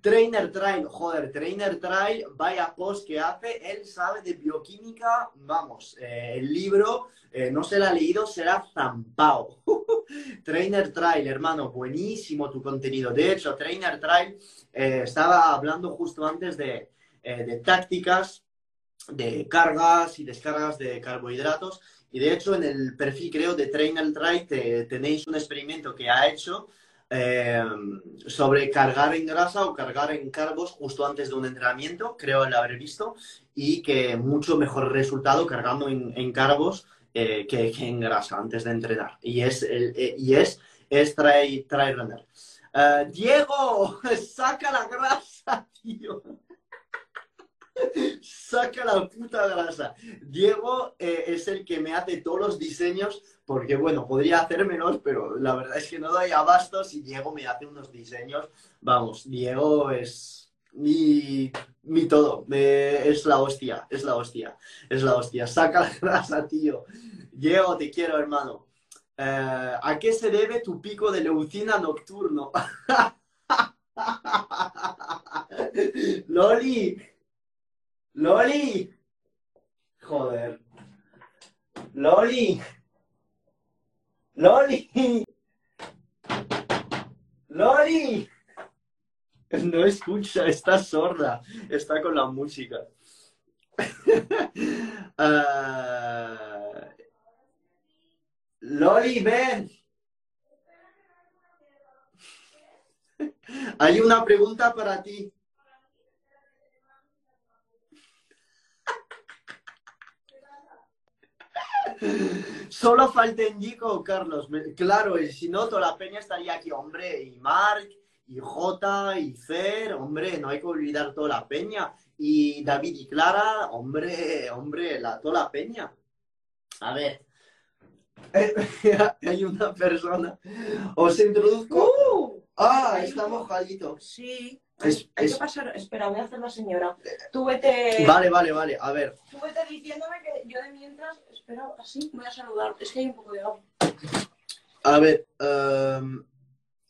Trainer Trail, joder, Trainer Trail, vaya post que hace, él sabe de bioquímica, vamos, el libro, no se lo ha leído, será zampao. Trainer Trail, hermano, buenísimo tu contenido. De hecho, Trainer Trail estaba hablando justo antes de tácticas, de cargas y descargas de carbohidratos. Y de hecho, en el perfil, creo, de Trainer Trail tenéis un experimento que ha hecho sobre cargar en grasa o cargar en carbos justo antes de un entrenamiento, creo lo habré visto, y que mucho mejor resultado cargando en carbos que en grasa antes de entrenar. Y es trail runner. Diego, saca la grasa, tío. Saca la puta grasa. Diego es el que me hace todos los diseños, porque bueno, podría hacer menos, pero la verdad es que no doy abasto. Si Diego me hace unos diseños, vamos, Diego es mi todo, es la hostia, es la hostia, es la hostia. Saca la grasa, tío. Diego, te quiero, hermano. ¿A qué se debe tu pico de leucina nocturno? Loli. ¡Loli! Joder. ¡Loli! ¡Loli! ¡Loli! No escucha, está sorda. Está con la música. ¡Loli, ven! Hay una pregunta para ti. Solo falta Diego, Carlos. Claro, si no, toda la peña estaría aquí, hombre. Y Mark, y Jota, y Fer, hombre, no hay que olvidar toda la peña. Y David y Clara, hombre, hombre, toda la peña. A ver. Hay una persona. Os introduzco. Ah, está mojadito. Sí. Hay que pasar. Espera, voy a hacer la señora. Tú vete. Vale, vale, vale. A ver. Tú vete diciéndome que yo de mientras. Espera, así voy a saludar. Es que hay un poco de agua. A ver.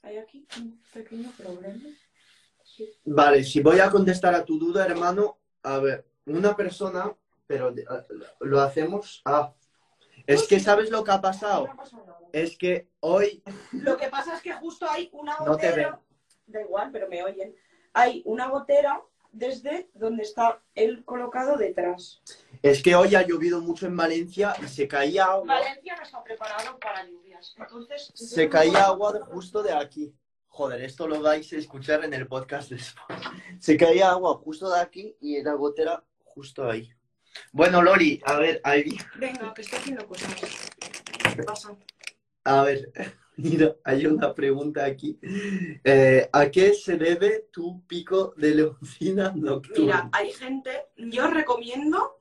Hay aquí un pequeño problema. Sí. Vale, si voy a contestar a tu duda, hermano. A ver, una persona. Pero lo hacemos. Ah. Es que ¿sabes lo que ha pasado? No ha pasado nada. Es que hoy. Lo que pasa es que justo hay una botella. No te veo. Da igual, pero me oyen. Hay una gotera desde donde está él colocado detrás. Es que hoy ha llovido mucho en Valencia y se caía agua. Valencia no está preparado para lluvias. Entonces, se caía agua justo de aquí. Joder, esto lo vais a escuchar en el podcast después. Se caía agua justo de aquí y la gotera justo ahí. Bueno, Loli, a ver, ahí. Venga, que estoy haciendo cosas. ¿Qué pasa? A ver. Mira, hay una pregunta aquí. ¿A qué se debe tu pico de leucina nocturna? Mira, hay gente, yo recomiendo,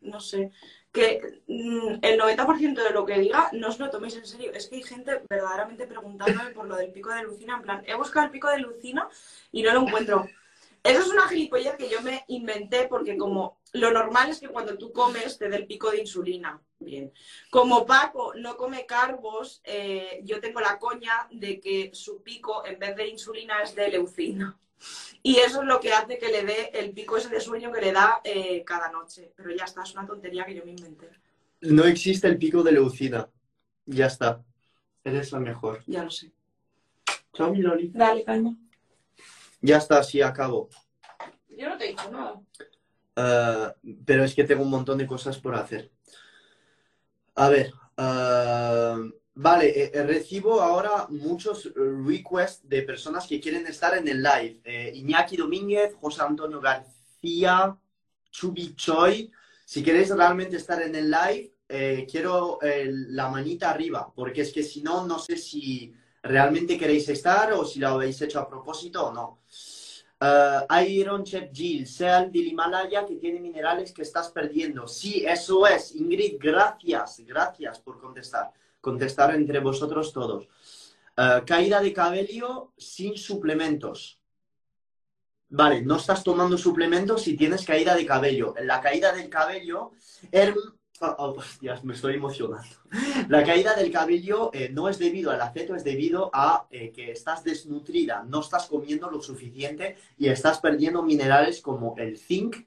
no sé, que el 90% de lo que diga no os lo toméis en serio. Es que hay gente verdaderamente preguntándome por lo del pico de leucina. En plan, he buscado el pico de leucina y no lo encuentro. Eso es una gilipollez que yo me inventé porque como lo normal es que cuando tú comes te dé el pico de insulina. Bien. Como Paco no come carbos, yo tengo la coña de que su pico en vez de insulina es de leucina. Y eso es lo que hace que le dé el pico ese de sueño que le da cada noche. Pero ya está, es una tontería que yo me inventé. No existe el pico de leucina. Ya está. Eres la mejor. Ya lo sé. Chao, mi Loli. Dale, caña. Ya está, sí, acabo. Yo no te he dicho nada. Pero es que tengo un montón de cosas por hacer. A ver, vale, recibo ahora muchos requests de personas que quieren estar en el live. Iñaki Domínguez, José Antonio García, Chubi Choi. Si queréis realmente estar en el live, quiero la manita arriba, porque es que si no, no sé si realmente queréis estar o si lo habéis hecho a propósito o no. Iron Chef Jill, sal del Himalaya que tiene minerales que estás perdiendo. Sí, eso es, Ingrid, gracias, gracias por contestar. Contestar entre vosotros todos. Caída de cabello sin suplementos. Vale, no estás tomando suplementos si tienes caída de cabello. La caída del cabello, Hostias, me estoy emocionando. La caída del cabello no es debido al aceto, es debido a que estás desnutrida, no estás comiendo lo suficiente y estás perdiendo minerales como el zinc,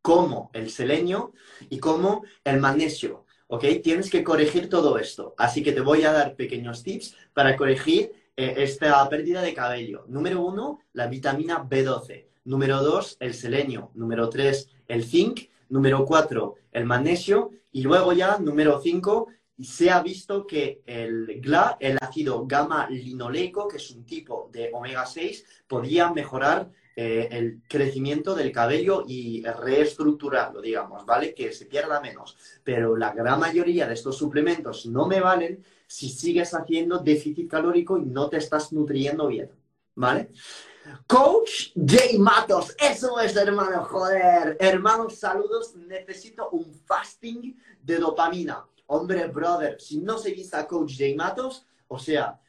como el selenio y como el magnesio, ¿ok? Tienes que corregir todo esto. Así que te voy a dar pequeños tips para corregir esta pérdida de cabello. Número 1, la vitamina B12. Número 2, el selenio. Número 3, el zinc. Número 4, el magnesio. Y luego ya, número 5, se ha visto que el GLA, el ácido gamma linoleico, que es un tipo de omega 6, podía mejorar el crecimiento del cabello y reestructurarlo, digamos, ¿vale? Que se pierda menos. Pero la gran mayoría de estos suplementos no me valen si sigues haciendo déficit calórico y no te estás nutriendo bien, ¿vale? Coach J. Matos, eso es, hermano, joder. Hermanos, saludos, necesito un fasting de dopamina. Hombre, brother, si no seguís a Coach J. Matos, o sea,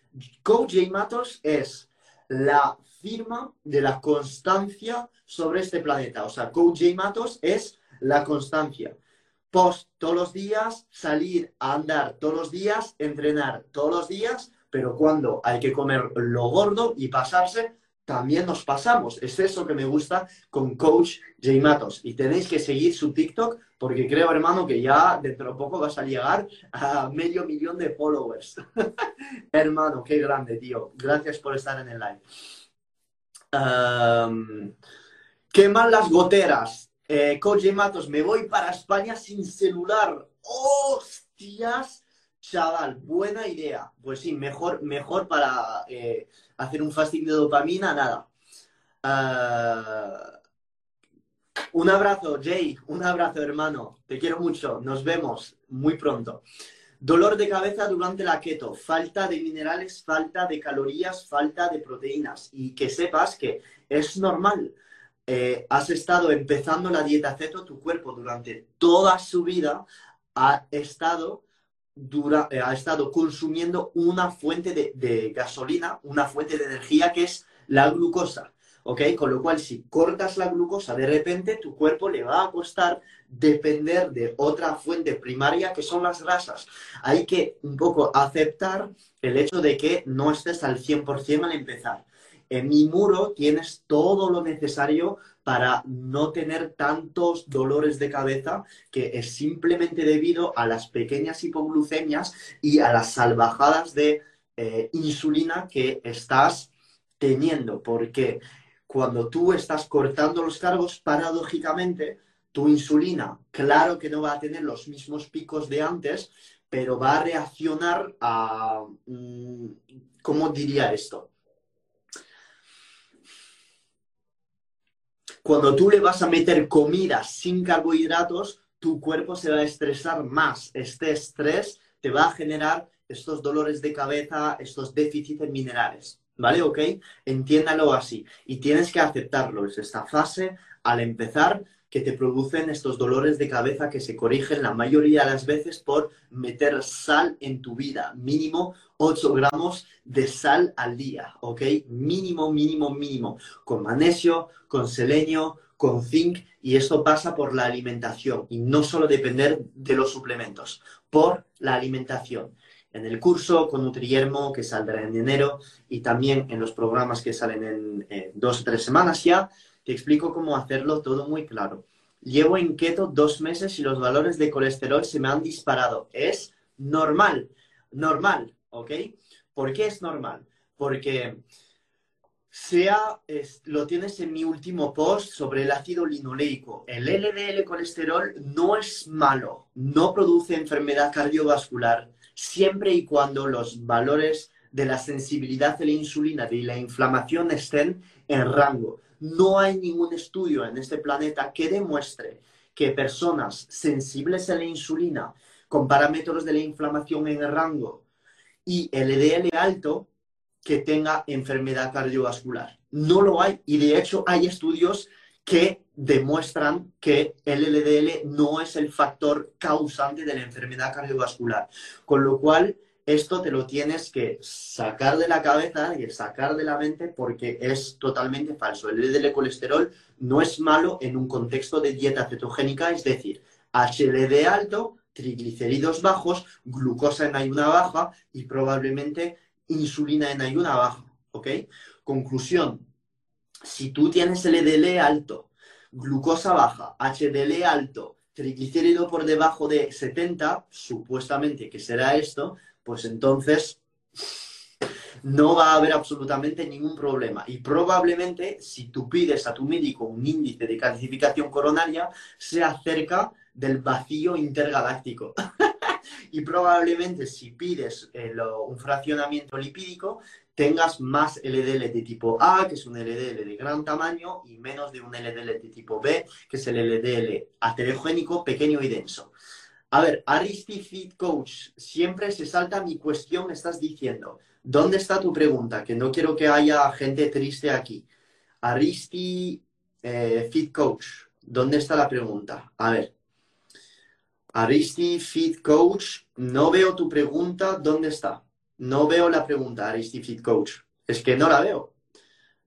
Coach J. Matos es la firma de la constancia sobre este planeta. O sea, Coach J. Matos es la constancia. Post todos los días, salir a andar todos los días, entrenar todos los días, pero cuando hay que comer lo gordo y pasarse, también nos pasamos. Es eso que me gusta con Coach J. Matos. Y tenéis que seguir su TikTok porque creo, hermano, que ya dentro de poco vas a llegar a 500.000 de followers. Hermano, qué grande, tío. Gracias por estar en el live. ¿Qué mal las goteras? Coach J. Matos, me voy para España sin celular. ¡Hostias! Chaval, buena idea. Pues sí, mejor para hacer un fasting de dopamina, nada. Un abrazo, Jay. Un abrazo, hermano. Te quiero mucho. Nos vemos muy pronto. Dolor de cabeza durante la keto. Falta de minerales, falta de calorías, falta de proteínas. Y que sepas que es normal. Has estado empezando la dieta keto, tu cuerpo durante toda su vida ha estado consumiendo una fuente de gasolina, una fuente de energía que es la glucosa, ¿ok? Con lo cual, si cortas la glucosa, de repente tu cuerpo le va a costar depender de otra fuente primaria que son las grasas. Hay que un poco aceptar el hecho de que no estés al 100% al empezar. En mi muro tienes todo lo necesario para no tener tantos dolores de cabeza, que es simplemente debido a las pequeñas hipoglucemias y a las salvajadas de insulina que estás teniendo. Porque cuando tú estás cortando los cargos, paradójicamente, tu insulina, claro que no va a tener los mismos picos de antes, pero va a reaccionar a... ¿Cómo diría esto? Cuando tú le vas a meter comida sin carbohidratos, tu cuerpo se va a estresar más. Este estrés te va a generar estos dolores de cabeza, estos déficits en minerales, ¿vale? ¿Ok? Entiéndalo así. Y tienes que aceptarlo. Es esta fase, al empezar, que te producen estos dolores de cabeza que se corrigen la mayoría de las veces por meter sal en tu vida. Mínimo 8 gramos de sal al día, ¿ok? Mínimo, mínimo, mínimo. Con magnesio, con selenio, con zinc, y esto pasa por la alimentación y no solo depender de los suplementos, por la alimentación. En el curso con Nutriermo, que saldrá en enero, y también en los programas que salen en 2 o 3 semanas ya, te explico cómo hacerlo todo muy claro. Llevo en keto 2 meses y los valores de colesterol se me han disparado. Es normal, normal, ¿ok? ¿Por qué es normal? Porque lo tienes en mi último post sobre el ácido linoleico. El LDL colesterol no es malo, no produce enfermedad cardiovascular siempre y cuando los valores de la sensibilidad de la insulina y la inflamación estén en rango. No hay ningún estudio en este planeta que demuestre que personas sensibles a la insulina con parámetros de la inflamación en el rango y LDL alto que tenga enfermedad cardiovascular. No lo hay, y de hecho hay estudios que demuestran que el LDL no es el factor causante de la enfermedad cardiovascular. Con lo cual, esto te lo tienes que sacar de la cabeza y sacar de la mente porque es totalmente falso. El LDL colesterol no es malo en un contexto de dieta cetogénica, es decir, HDL alto triglicéridos bajos, glucosa en ayuna baja y probablemente insulina en ayuna baja, ¿ok? Conclusión, si tú tienes LDL alto, glucosa baja, HDL alto, triglicérido por debajo de 70, supuestamente que será esto, pues entonces no va a haber absolutamente ningún problema. Y probablemente, si tú pides a tu médico un índice de calcificación coronaria, sea cerca del vacío intergaláctico. Y probablemente, si pides un fraccionamiento lipídico, tengas más LDL de tipo A, que es un LDL de gran tamaño, y menos de un LDL de tipo B, que es el LDL aterogénico, pequeño y denso. A ver, Aristi Fit Coach, siempre se salta mi cuestión, me estás diciendo. ¿Dónde está tu pregunta? Que no quiero que haya gente triste aquí. Aristi Fit Coach, ¿dónde está la pregunta? A ver. Aristi Fit Coach, no veo tu pregunta, ¿dónde está? No veo la pregunta, Aristi Fit Coach. Es que no la veo.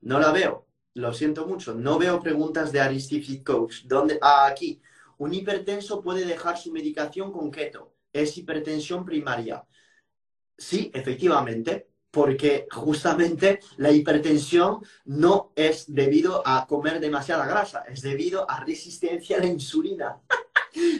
No la veo. Lo siento mucho. No veo preguntas de Aristi Fit Coach. ¿Dónde? Ah, aquí. Un hipertenso puede dejar su medicación con keto. Es hipertensión primaria. Sí, efectivamente, porque justamente la hipertensión no es debido a comer demasiada grasa, es debido a resistencia a la insulina.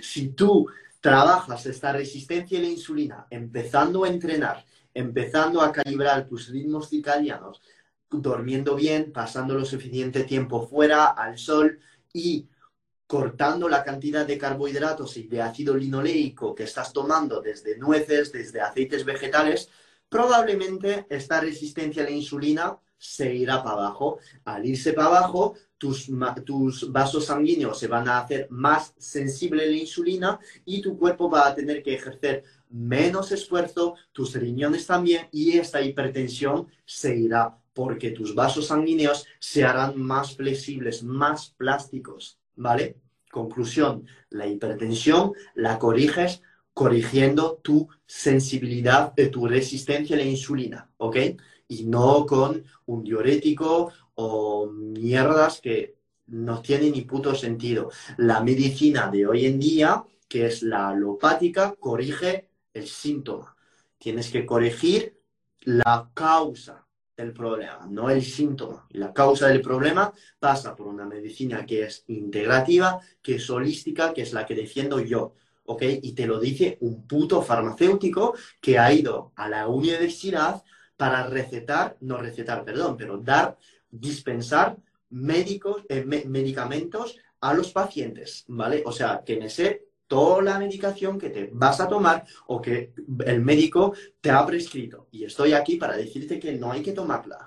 Si tú trabajas esta resistencia a la insulina empezando a entrenar, empezando a calibrar tus ritmos circadianos, durmiendo bien, pasando lo suficiente tiempo fuera, al sol y cortando la cantidad de carbohidratos y de ácido linoleico que estás tomando desde nueces, desde aceites vegetales, probablemente esta resistencia a la insulina se irá para abajo. Al irse para abajo, tus vasos sanguíneos se van a hacer más sensibles a la insulina y tu cuerpo va a tener que ejercer menos esfuerzo, tus riñones también, y esta hipertensión se irá porque tus vasos sanguíneos se harán más flexibles, más plásticos. ¿Vale? Conclusión, la hipertensión la corriges corrigiendo tu sensibilidad, tu resistencia a la insulina, ¿ok? Y no con un diurético o mierdas que no tienen ni puto sentido. La medicina de hoy en día, que es la alopática, corrige el síntoma. Tienes que corregir la causa del problema, no el síntoma. La causa del problema pasa por una medicina que es integrativa, que es holística, que es la que defiendo yo, ¿ok? Y te lo dice un puto farmacéutico que ha ido a la universidad para dispensar medicamentos a los pacientes, ¿vale? O sea, que me sé toda la medicación que te vas a tomar o que el médico te ha prescrito. Y estoy aquí para decirte que no hay que tomarla.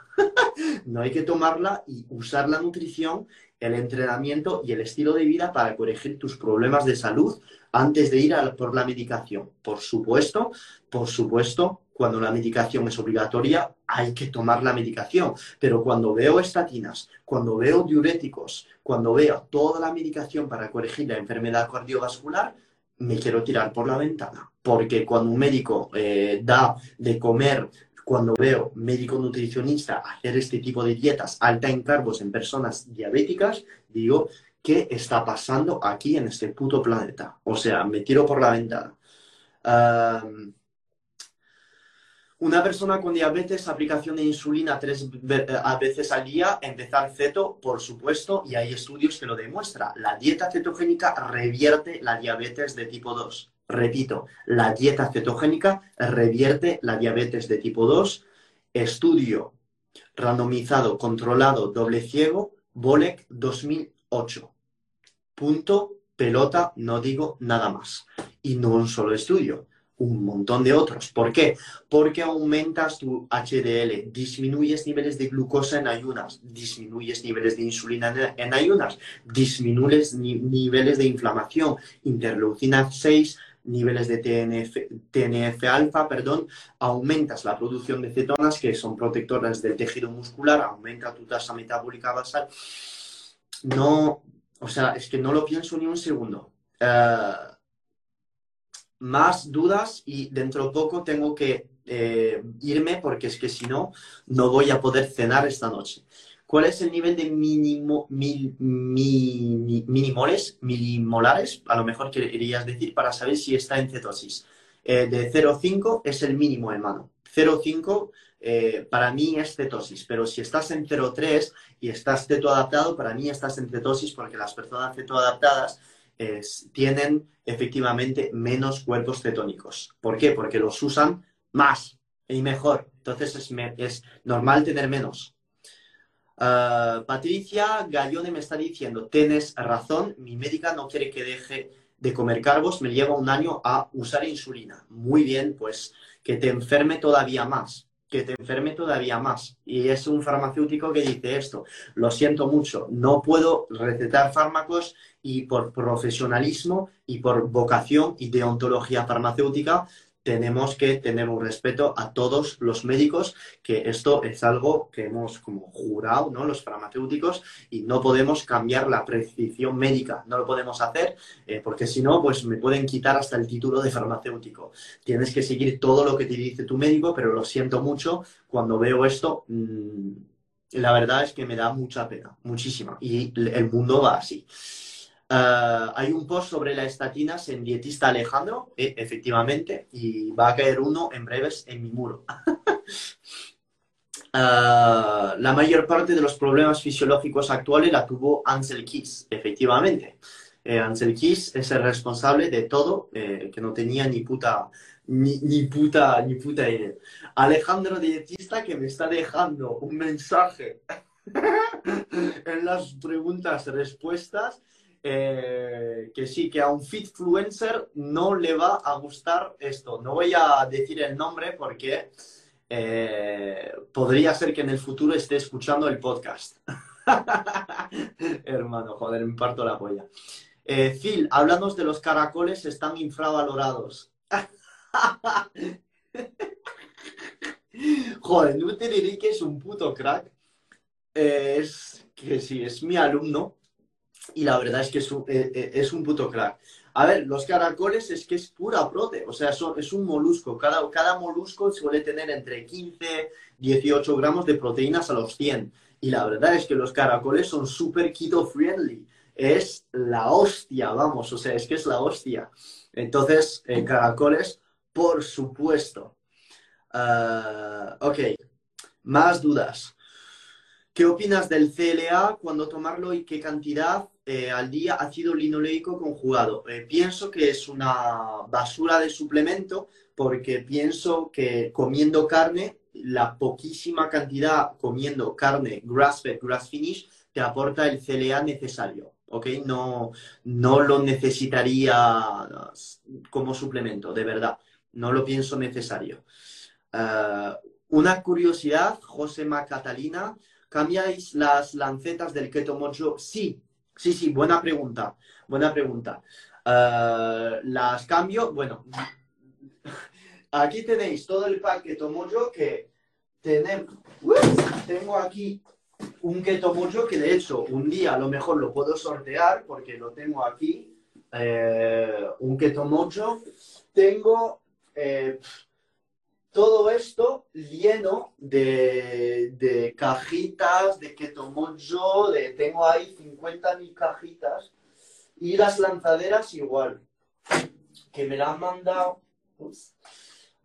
No hay que tomarla y usar la nutrición, el entrenamiento y el estilo de vida para corregir tus problemas de salud antes de ir por la medicación. Por supuesto, cuando la medicación es obligatoria, hay que tomar la medicación. Pero cuando veo estatinas, cuando veo diuréticos, cuando veo toda la medicación para corregir la enfermedad cardiovascular, me quiero tirar por la ventana. Porque cuando un médico da de comer, cuando veo médico nutricionista hacer este tipo de dietas alta en carbos en personas diabéticas, digo, ¿qué está pasando aquí en este puto planeta? O sea, me tiro por la ventana. Una persona con diabetes, aplicación de insulina 3 veces al día, empezar ceto, por supuesto, y hay estudios que lo demuestran. La dieta cetogénica revierte la diabetes de tipo 2. Repito, la dieta cetogénica revierte la diabetes de tipo 2. Estudio randomizado, controlado, doble ciego, Bolek 2008. Punto, pelota, no digo nada más. Y no un solo estudio. Un montón de otros. ¿Por qué? Porque aumentas tu HDL, disminuyes niveles de glucosa en ayunas, disminuyes niveles de insulina en ayunas, disminuyes niveles de inflamación, interleucina 6, niveles de TNF alfa, perdón, aumentas la producción de cetonas que son protectoras del tejido muscular, aumenta tu tasa metabólica basal. No, o sea, es que no lo pienso ni un segundo. Más dudas y dentro de poco tengo que irme porque es que si no, no voy a poder cenar esta noche. ¿Cuál es el nivel de milimolares? A lo mejor querías decir, para saber si está en cetosis. De 0,5 es el mínimo, hermano. 0,5 para mí es cetosis, pero si estás en 0,3 y estás cetoadaptado, para mí estás en cetosis, porque las personas cetoadaptadas tienen efectivamente menos cuerpos cetónicos. ¿Por qué? Porque los usan más y mejor. Entonces es normal tener menos. Patricia Gallone me está diciendo, tienes razón, mi médica no quiere que deje de comer carbos, me lleva un año a usar insulina. Muy bien, pues que te enferme todavía más, que te enferme todavía más. Y es un farmacéutico que dice esto, lo siento mucho, no puedo recetar fármacos y por profesionalismo y por vocación y deontología farmacéutica tenemos que tener un respeto a todos los médicos, que esto es algo que hemos como jurado, ¿no? Los farmacéuticos, y no podemos cambiar la prescripción médica, no lo podemos hacer, porque si no, pues me pueden quitar hasta el título de farmacéutico. Tienes que seguir todo lo que te dice tu médico, pero lo siento mucho, cuando veo esto, la verdad es que me da mucha pena, muchísima, y el mundo va así. Hay un post sobre las estatinas en Dietista Alejandro, efectivamente, y va a caer uno en breves en mi muro. La mayor parte de los problemas fisiológicos actuales la tuvo Ansel Keys, efectivamente. Ansel Keys es el responsable de todo, que no tenía ni puta idea. Alejandro Dietista, que me está dejando un mensaje en las preguntas-respuestas. Que sí, que a un fitfluencer no le va a gustar esto. No voy a decir el nombre porque podría ser que en el futuro esté escuchando el podcast. Hermano, joder, me parto la polla. Phil, háblanos de los caracoles, están infravalorados. Joder, Nuteriri, que es un puto crack. Es que sí, es mi alumno. Y la verdad es que es un puto crack. A ver, los caracoles es que es pura prote. O sea, es un molusco. Cada molusco suele tener entre 15, 18 gramos de proteínas a los 100. Y la verdad es que los caracoles son súper keto friendly. Es la hostia, vamos. O sea, es que es la hostia. Entonces, caracoles, por supuesto. Ok, más dudas. ¿Qué opinas del CLA? ¿Cuándo tomarlo y qué cantidad al día? Ácido linoleico conjugado. Pienso que es una basura de suplemento, porque pienso que comiendo carne, la poquísima cantidad comiendo carne grass-fed, grass-finish, te aporta el CLA necesario. ¿Ok? No lo necesitaría como suplemento, de verdad. No lo pienso necesario. Una curiosidad, José Catalina. ¿Cambiáis las lancetas del Ketomojo? Sí, buena pregunta. Buena pregunta. Las cambio. Bueno, aquí tenéis todo el pack Ketomojo que tenemos. Tengo aquí un Ketomojo que, de hecho, un día a lo mejor lo puedo sortear porque lo tengo aquí. Un Ketomojo. Tengo... todo esto lleno de cajitas, de Ketomojo, tengo ahí 50.000 cajitas. Y las lanzaderas igual, que me las han mandado,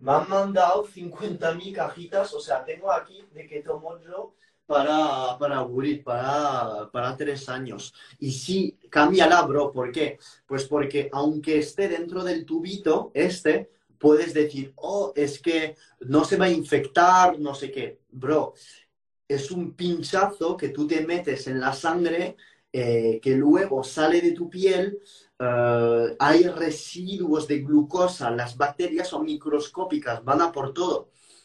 me han mandado 50.000 cajitas. O sea, tengo aquí de Ketomojo para aburrir, para 3 años. Y sí, cámbiala, bro. ¿Por qué? Pues porque aunque esté dentro del tubito este... puedes decir, oh, es que no se va a infectar, no sé qué. Bro, es un pinchazo que tú te metes en la sangre, que luego sale de tu piel, hay residuos de glucosa, las bacterias son microscópicas, van a por todo.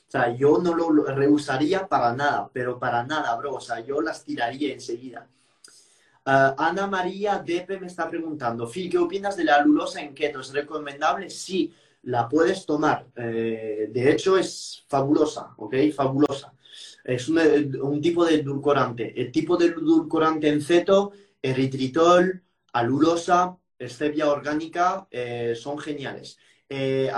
O sea, yo no lo rehusaría para nada, pero para nada, bro. O sea, yo las tiraría enseguida. Ana María Depe me está preguntando, Phil, ¿qué opinas de la alulosa en keto? ¿Es recomendable? Sí. La puedes tomar. De hecho, es fabulosa, ¿ok? Fabulosa. Es un tipo de edulcorante. El tipo de edulcorante en ceto, eritritol, alulosa, stevia orgánica, son geniales.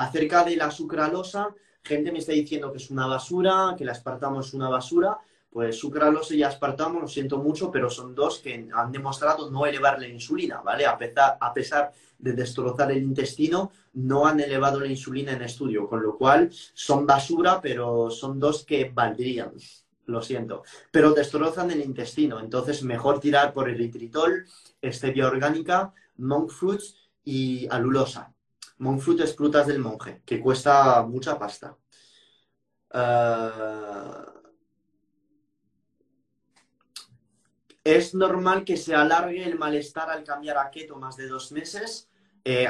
Acerca de la sucralosa, gente me está diciendo que es una basura, que la aspartamo es una basura. Pues sucralosa y aspartamo, lo siento mucho, pero son dos que han demostrado no elevar la insulina, ¿vale? A pesar de destrozar el intestino, no han elevado la insulina en estudio, con lo cual son basura, pero son dos que valdrían, lo siento. Pero destrozan el intestino, entonces mejor tirar por eritritol, stevia orgánica, monk fruits y alulosa. Monk fruit es frutas del monje, que cuesta mucha pasta. ¿Es normal que se alargue el malestar al cambiar a keto más de 2 meses?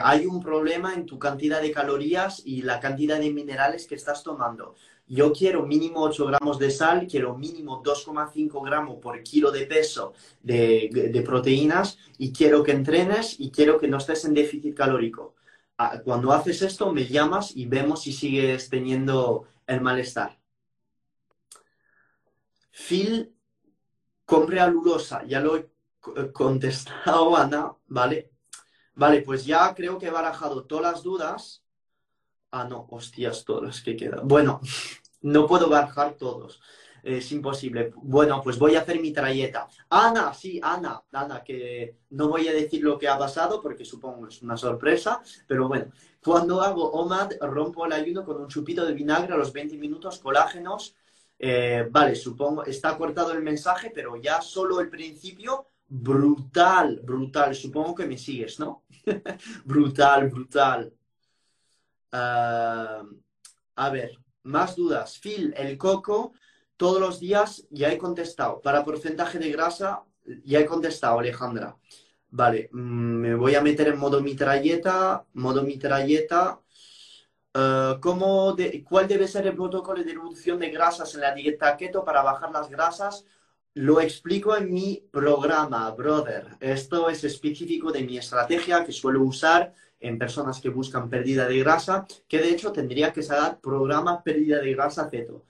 Hay un problema en tu cantidad de calorías y la cantidad de minerales que estás tomando. Yo quiero mínimo 8 gramos de sal, quiero mínimo 2,5 gramos por kilo de peso de proteínas y quiero que entrenes y quiero que no estés en déficit calórico. Cuando haces esto me llamas y vemos si sigues teniendo el malestar. Phil, compre alulosa, ya lo he contestado, Ana, ¿vale? Vale, pues ya creo que he barajado todas las dudas. Ah, no, hostias, todas las que quedan. Bueno, no puedo barajar todos, es imposible. Bueno, pues voy a hacer mi trayeta. Ana, sí, Ana, que no voy a decir lo que ha pasado porque supongo es una sorpresa, pero bueno. Cuando hago OMAD, rompo el ayuno con un chupito de vinagre a los 20 minutos, colágenos. Vale, supongo, está cortado el mensaje, pero ya solo el principio, brutal, brutal, supongo que me sigues, ¿no? Brutal, brutal. A ver, más dudas. Phil, el coco, todos los días ya he contestado. Para porcentaje de grasa, ya he contestado, Alejandra. Vale, me voy a meter en modo mitralleta, ¿Cuál debe ser el protocolo de reducción de grasas en la dieta keto para bajar las grasas? Lo explico en mi programa, brother. Esto es específico de mi estrategia que suelo usar en personas que buscan pérdida de grasa, que de hecho tendría que sacar programa pérdida de grasa keto.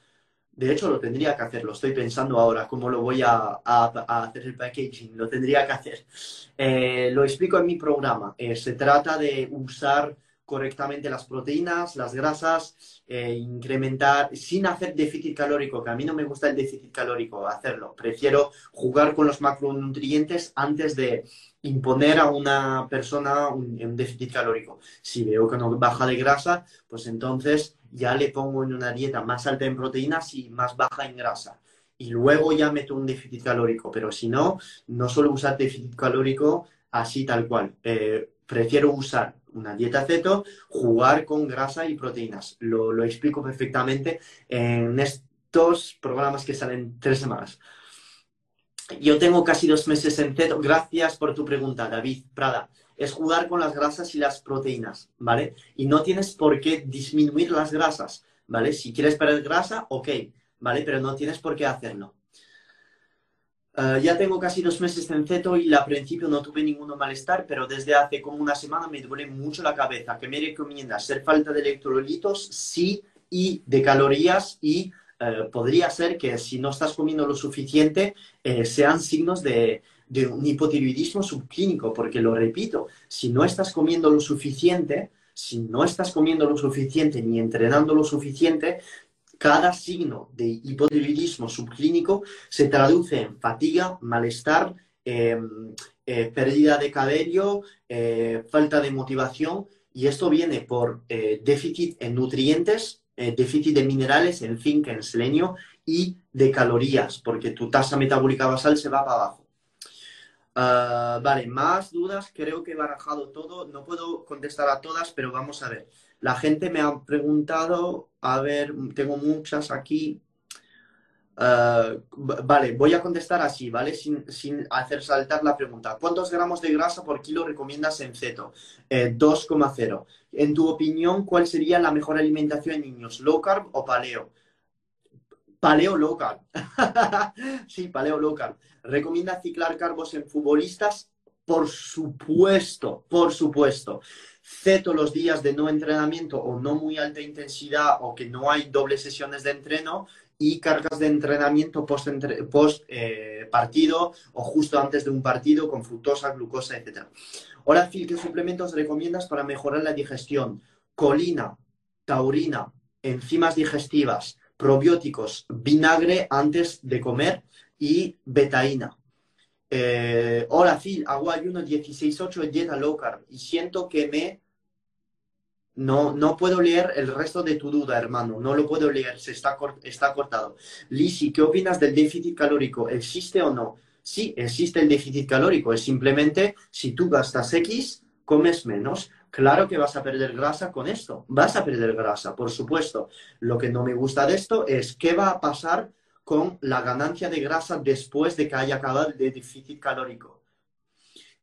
De hecho, lo tendría que hacer, lo estoy pensando ahora, cómo lo voy a hacer el packaging, lo tendría que hacer. Lo explico en mi programa. Se trata de usar correctamente las proteínas, las grasas, incrementar sin hacer déficit calórico, que a mí no me gusta el déficit calórico hacerlo. Prefiero jugar con los macronutrientes antes de imponer a una persona un déficit calórico. Si veo que no baja de grasa, pues entonces ya le pongo en una dieta más alta en proteínas y más baja en grasa. Y luego ya meto un déficit calórico, pero si no, no suelo usar déficit calórico así tal cual. Prefiero usar una dieta keto, jugar con grasa y proteínas. Lo explico perfectamente en estos programas que salen 3 semanas. Yo tengo casi 2 meses en keto. Gracias por tu pregunta, David Prada. Es jugar con las grasas y las proteínas, ¿vale? Y no tienes por qué disminuir las grasas, ¿vale? Si quieres perder grasa, ok, ¿vale? Pero no tienes por qué hacerlo. Ya tengo casi 2 meses en keto y al principio no tuve ningún malestar, pero desde hace como una semana me duele mucho la cabeza. ¿Qué me recomiendas? ¿Ser falta de electrolitos? Sí, y de calorías, y podría ser que si no estás comiendo lo suficiente sean signos de un hipotiroidismo subclínico, porque lo repito, si no estás comiendo lo suficiente, ni entrenando lo suficiente, cada signo de hipotiroidismo subclínico se traduce en fatiga, malestar, pérdida de cabello, falta de motivación, y esto viene por déficit en nutrientes, déficit de minerales, en zinc, en selenio y de calorías, porque tu tasa metabólica basal se va para abajo. Vale, más dudas, creo que he barajado todo, no puedo contestar a todas, pero vamos a ver. La gente me ha preguntado, a ver, tengo muchas aquí. Vale, voy a contestar así, ¿vale? Sin hacer saltar la pregunta. ¿Cuántos gramos de grasa por kilo recomiendas en keto? 2,0. En tu opinión, ¿cuál sería la mejor alimentación en niños? ¿Low carb o paleo? Paleo low carb. Sí, paleo low carb. ¿Recomiendas ciclar carbos en futbolistas? Por supuesto, por supuesto. Keto los días de no entrenamiento o no muy alta intensidad o que no hay dobles sesiones de entreno y cargas de entrenamiento post partido o justo antes de un partido con fructosa, glucosa, etc. Hola, Phil, ¿qué suplementos recomiendas para mejorar la digestión? Colina, taurina, enzimas digestivas, probióticos, vinagre antes de comer y betaína. Hola Phil, hago ayuno 16-8 en dieta low carb y siento que no puedo leer el resto de tu duda, hermano. No lo puedo leer, está cortado. Lisi, ¿qué opinas del déficit calórico? ¿Existe o no? Sí, existe el déficit calórico. Es simplemente, si tú gastas X, comes menos. Claro que vas a perder grasa con esto. Vas a perder grasa, por supuesto. Lo que no me gusta de esto es qué va a pasar con la ganancia de grasa después de que haya acabado el déficit calórico.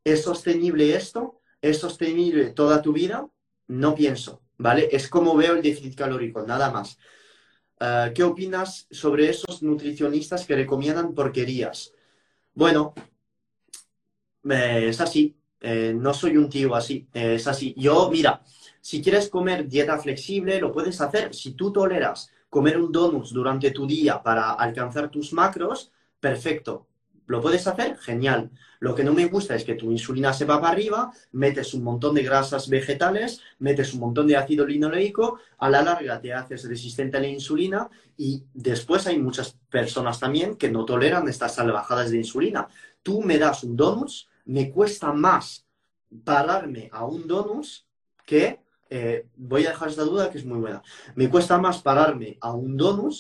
¿Es sostenible esto? ¿Es sostenible toda tu vida? No pienso, ¿vale? Es como veo el déficit calórico, nada más. ¿Qué opinas sobre esos nutricionistas que recomiendan porquerías? Bueno, es así. No soy un tío así. Es así. Yo, mira, si quieres comer dieta flexible, lo puedes hacer. Si tú toleras comer un donut durante tu día para alcanzar tus macros, perfecto. ¿Lo puedes hacer? Genial. Lo que no me gusta es que tu insulina se va para arriba, metes un montón de grasas vegetales, metes un montón de ácido linoleico, a la larga te haces resistente a la insulina y después hay muchas personas también que no toleran estas salvajadas de insulina. Tú me das un donut, me cuesta más pararme a un donut que, voy a dejar esta duda que es muy buena, me cuesta más pararme a un donut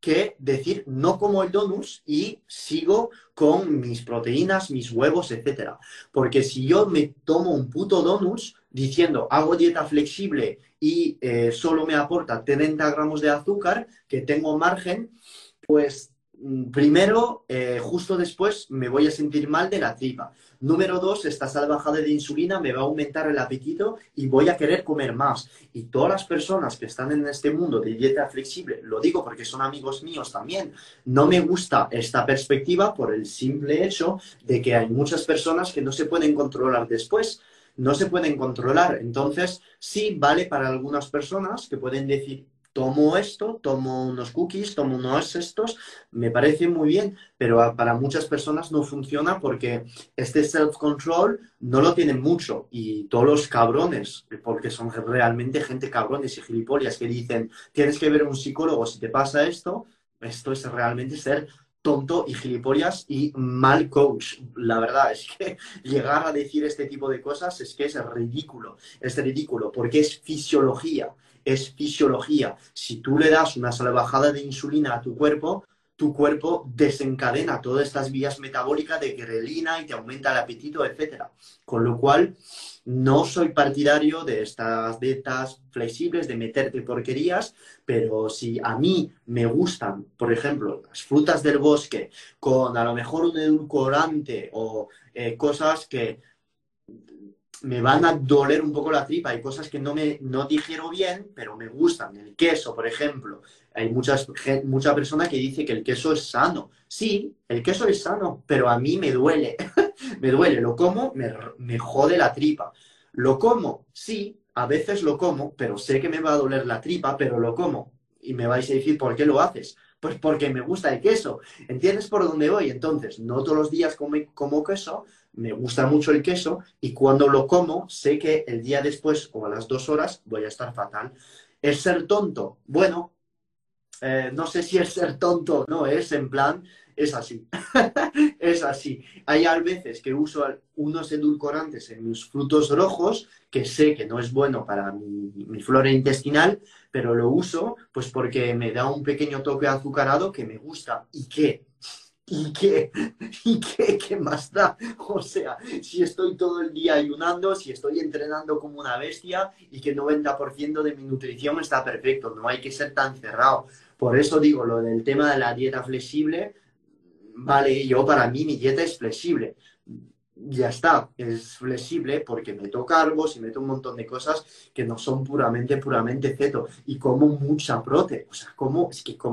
que decir no como el donut y sigo con mis proteínas, mis huevos, etc. Porque si yo me tomo un puto donut diciendo hago dieta flexible y solo me aporta 30 gramos de azúcar, que tengo margen, pues primero, justo después me voy a sentir mal de la tripa. Número dos, esta salvajada de insulina me va a aumentar el apetito y voy a querer comer más. Y todas las personas que están en este mundo de dieta flexible, lo digo porque son amigos míos también, no me gusta esta perspectiva por el simple hecho de que hay muchas personas que no se pueden controlar después. No se pueden controlar. Entonces, sí vale para algunas personas que pueden decir, tomo esto, tomo unos cookies, tomo unos estos, me parece muy bien, pero para muchas personas no funciona porque este self-control no lo tienen mucho y todos los cabrones, porque son realmente gente cabrones y gilipollas que dicen tienes que ver a un psicólogo si te pasa esto, esto es realmente ser tonto y gilipollas y mal coach. La verdad es que llegar a decir este tipo de cosas es que es ridículo porque es fisiología. Es fisiología. Si tú le das una salvajada de insulina a tu cuerpo desencadena todas estas vías metabólicas de grelina y te aumenta el apetito, etc. Con lo cual, no soy partidario de estas dietas flexibles, de meterte porquerías, pero si a mí me gustan, por ejemplo, las frutas del bosque con a lo mejor un edulcorante o cosas que me van a doler un poco la tripa, hay cosas que no digiero bien, pero me gustan. El queso, por ejemplo. Hay mucha persona que dice que el queso es sano. Sí, el queso es sano, pero a mí me duele. Me duele, lo como, me jode la tripa. Lo como, sí, a veces lo como, pero sé que me va a doler la tripa, pero lo como. Y me vais a decir, ¿por qué lo haces? Pues porque me gusta el queso. ¿Entiendes por dónde voy? Entonces, no todos los días como queso. Me gusta mucho el queso y cuando lo como, sé que el día después o a las 2 horas voy a estar fatal. ¿Es ser tonto? Bueno, no sé si es ser tonto, no es, en plan, es así. Es así. Hay veces que uso unos edulcorantes en mis frutos rojos que sé que no es bueno para mi flora intestinal, pero lo uso pues porque me da un pequeño toque azucarado que me gusta. ¿Y qué? ¿Qué más da? O sea, si estoy todo el día ayunando, si estoy entrenando como una bestia y que el 90% de mi nutrición está perfecto, no hay que ser tan cerrado. Por eso digo, lo del tema de la dieta flexible, vale, yo para mí mi dieta es flexible. Ya está, es flexible porque meto carbos y meto un montón de cosas que no son puramente ceto. Y como mucha prote, o sea, como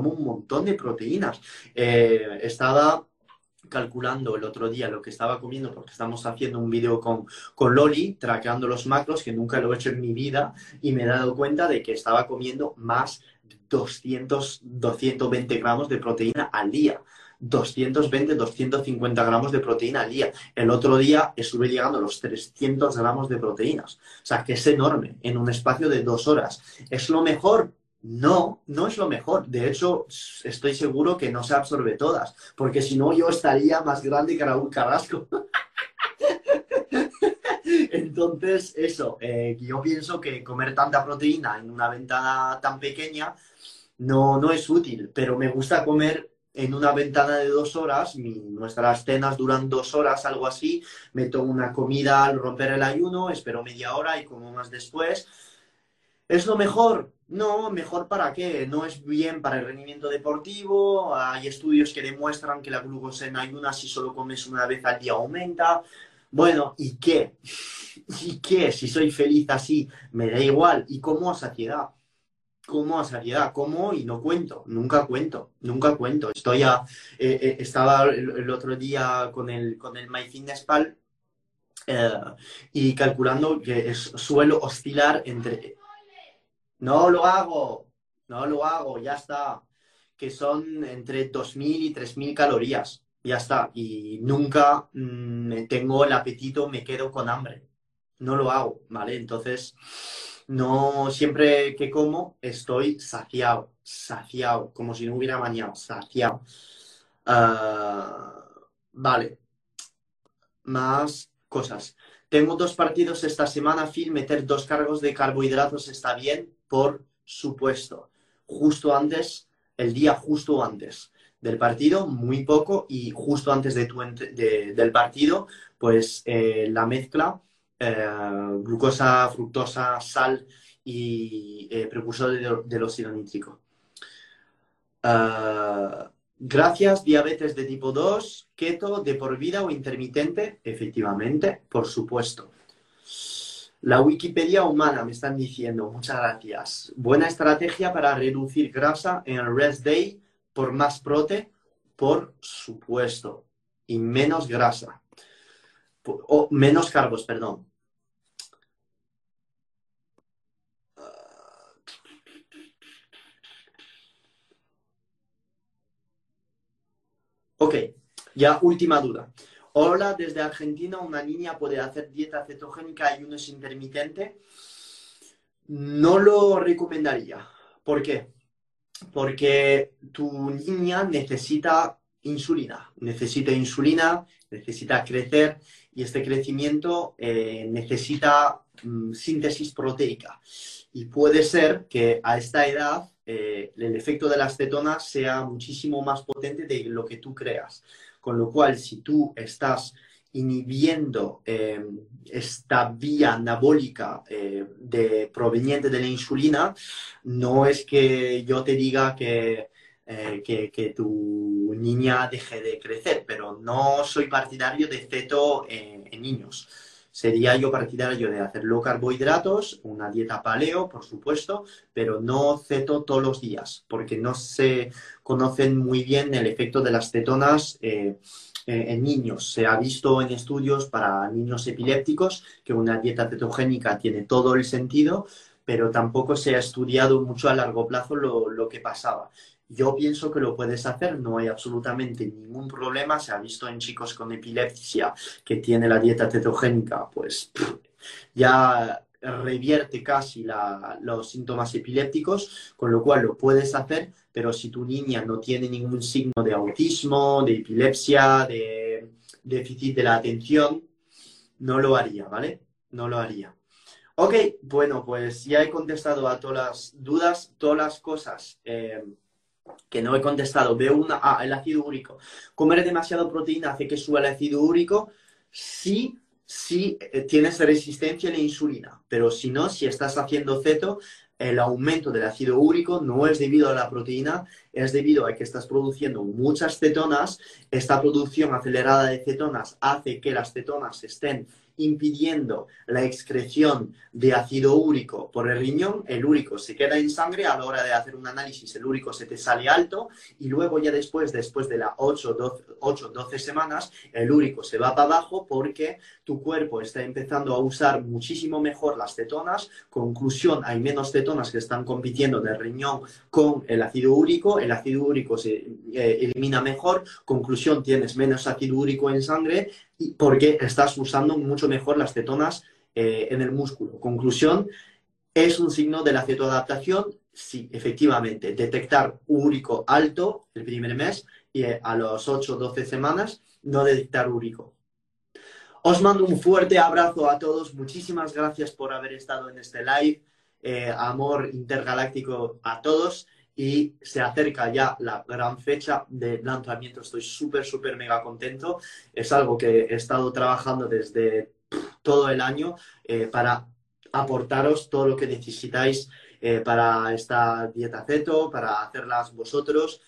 un montón de proteínas. Estaba calculando el otro día lo que estaba comiendo porque estamos haciendo un vídeo con Loli, traqueando los macros, que nunca lo he hecho en mi vida, y me he dado cuenta de que estaba comiendo más 220 gramos de proteína al día. 220, 250 gramos de proteína al día. El otro día estuve llegando a los 300 gramos de proteínas. O sea, que es enorme en un espacio de 2 horas. ¿Es lo mejor? No, no es lo mejor. De hecho, estoy seguro que no se absorbe todas, porque si no yo estaría más grande que Raúl Carrasco. Entonces, eso, yo pienso que comer tanta proteína en una ventana tan pequeña no es útil, pero me gusta comer en una ventana de 2 horas, nuestras cenas duran 2 horas, algo así, me tomo una comida al romper el ayuno, espero media hora y como más después. ¿Es lo mejor? No, ¿mejor para qué? No es bien para el rendimiento deportivo, hay estudios que demuestran que la glucosa en ayunas si solo comes una vez al día aumenta. Bueno, ¿y qué? ¿Y qué? Si soy feliz así, me da igual. Y como a saciedad. Como a saciedad. Como y no cuento. Nunca cuento. Nunca cuento. Estaba el otro día con el MyFitnessPal y calculando que suelo oscilar entre... No lo hago. No lo hago. Ya está. Que son entre 2.000 y 3.000 calorías. Ya está. Y nunca tengo el apetito, me quedo con hambre. No lo hago, ¿vale? Entonces, no siempre que como estoy saciado, saciado, como si no hubiera mañana, saciado. Vale. Más cosas. Tengo 2 partidos esta semana, Phil, meter 2 cargos de carbohidratos está bien, por supuesto. Justo antes, el día justo antes del partido, muy poco, y justo antes de del partido, pues la mezcla, glucosa, fructosa, sal y precursor del óxido nítrico. Gracias, diabetes de tipo 2, keto, de por vida o intermitente, efectivamente, por supuesto. La Wikipedia humana, me están diciendo, muchas gracias. Buena estrategia para reducir grasa en el rest day, por más prote, por supuesto, y menos grasa, o menos carbos, perdón. Ok, ya última duda. Hola, desde Argentina, ¿una niña puede hacer dieta cetogénica y ayunos intermitente? No lo recomendaría. ¿Por qué? Porque tu niña necesita insulina, necesita crecer y este crecimiento necesita síntesis proteica. Y puede ser que a esta edad el efecto de las cetonas sea muchísimo más potente de lo que tú creas. Con lo cual, si tú estás inhibiendo esta vía anabólica proveniente de la insulina, no es que yo te diga que tu niña deje de crecer, pero no soy partidario de ceto en niños. Sería yo partidario de hacer low carbohidratos, una dieta paleo, por supuesto, pero no ceto todos los días, porque no se conocen muy bien el efecto de las cetonas en niños. Se ha visto en estudios para niños epilépticos que una dieta cetogénica tiene todo el sentido, pero tampoco se ha estudiado mucho a largo plazo lo que pasaba. Yo pienso que lo puedes hacer, no hay absolutamente ningún problema. Se ha visto en chicos con epilepsia que tiene la dieta cetogénica, pues ya revierte casi los síntomas epilépticos, con lo cual lo puedes hacer, pero si tu niña no tiene ningún signo de autismo, de epilepsia, de déficit de la atención, no lo haría, ¿vale? No lo haría. Ok, bueno, pues ya he contestado a todas las dudas, todas las cosas. Que no he contestado. Veo una... Ah, el ácido úrico. ¿Comer demasiado proteína hace que suba el ácido úrico? Sí, sí, tienes resistencia a la insulina. Pero si no, si estás haciendo ceto, el aumento del ácido úrico no es debido a la proteína, es debido a que estás produciendo muchas cetonas. Esta producción acelerada de cetonas hace que las cetonas estén impidiendo la excreción de ácido úrico por el riñón. El úrico se queda en sangre, a la hora de hacer un análisis el úrico se te sale alto y luego ya después de las 8-12 semanas, el úrico se va para abajo porque tu cuerpo está empezando a usar muchísimo mejor las cetonas. Conclusión, hay menos cetonas que están compitiendo del riñón con el ácido úrico se elimina mejor. Conclusión, tienes menos ácido úrico en sangre porque estás usando mucho mejor las cetonas en el músculo. Conclusión, es un signo de la cetoadaptación sí, efectivamente, detectar úrico alto el primer mes y a los 8 o 12 semanas no detectar úrico. Os mando un fuerte abrazo a todos. Muchísimas gracias por haber estado en este live. Amor intergaláctico a todos. Y se acerca ya la gran fecha de lanzamiento. Estoy súper, súper mega contento. Es algo que he estado trabajando desde todo el año para aportaros todo lo que necesitáis para esta dieta ceto, para hacerlas vosotros.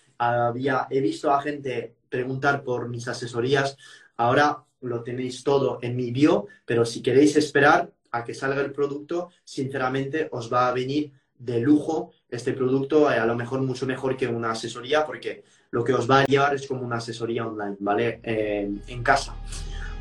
He visto a gente preguntar por mis asesorías. Ahora lo tenéis todo en mi bio, pero si queréis esperar a que salga el producto, sinceramente os va a venir de lujo este producto, a lo mejor mucho mejor que una asesoría, porque lo que os va a llevar es como una asesoría online, ¿vale? En casa.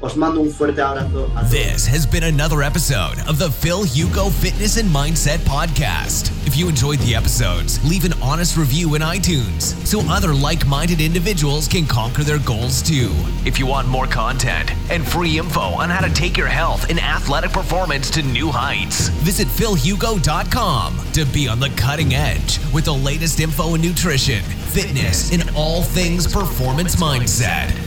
Os mando un fuerte abrazo a todos. This has been another episode of the Phil Hugo Fitness and Mindset Podcast. If you enjoyed the episodes, leave an honest review in iTunes so other like-minded individuals can conquer their goals too. If you want more content and free info on how to take your health and athletic performance to new heights, visit philhugo.com to be on the cutting edge with the latest info in nutrition, fitness, and all things performance mindset.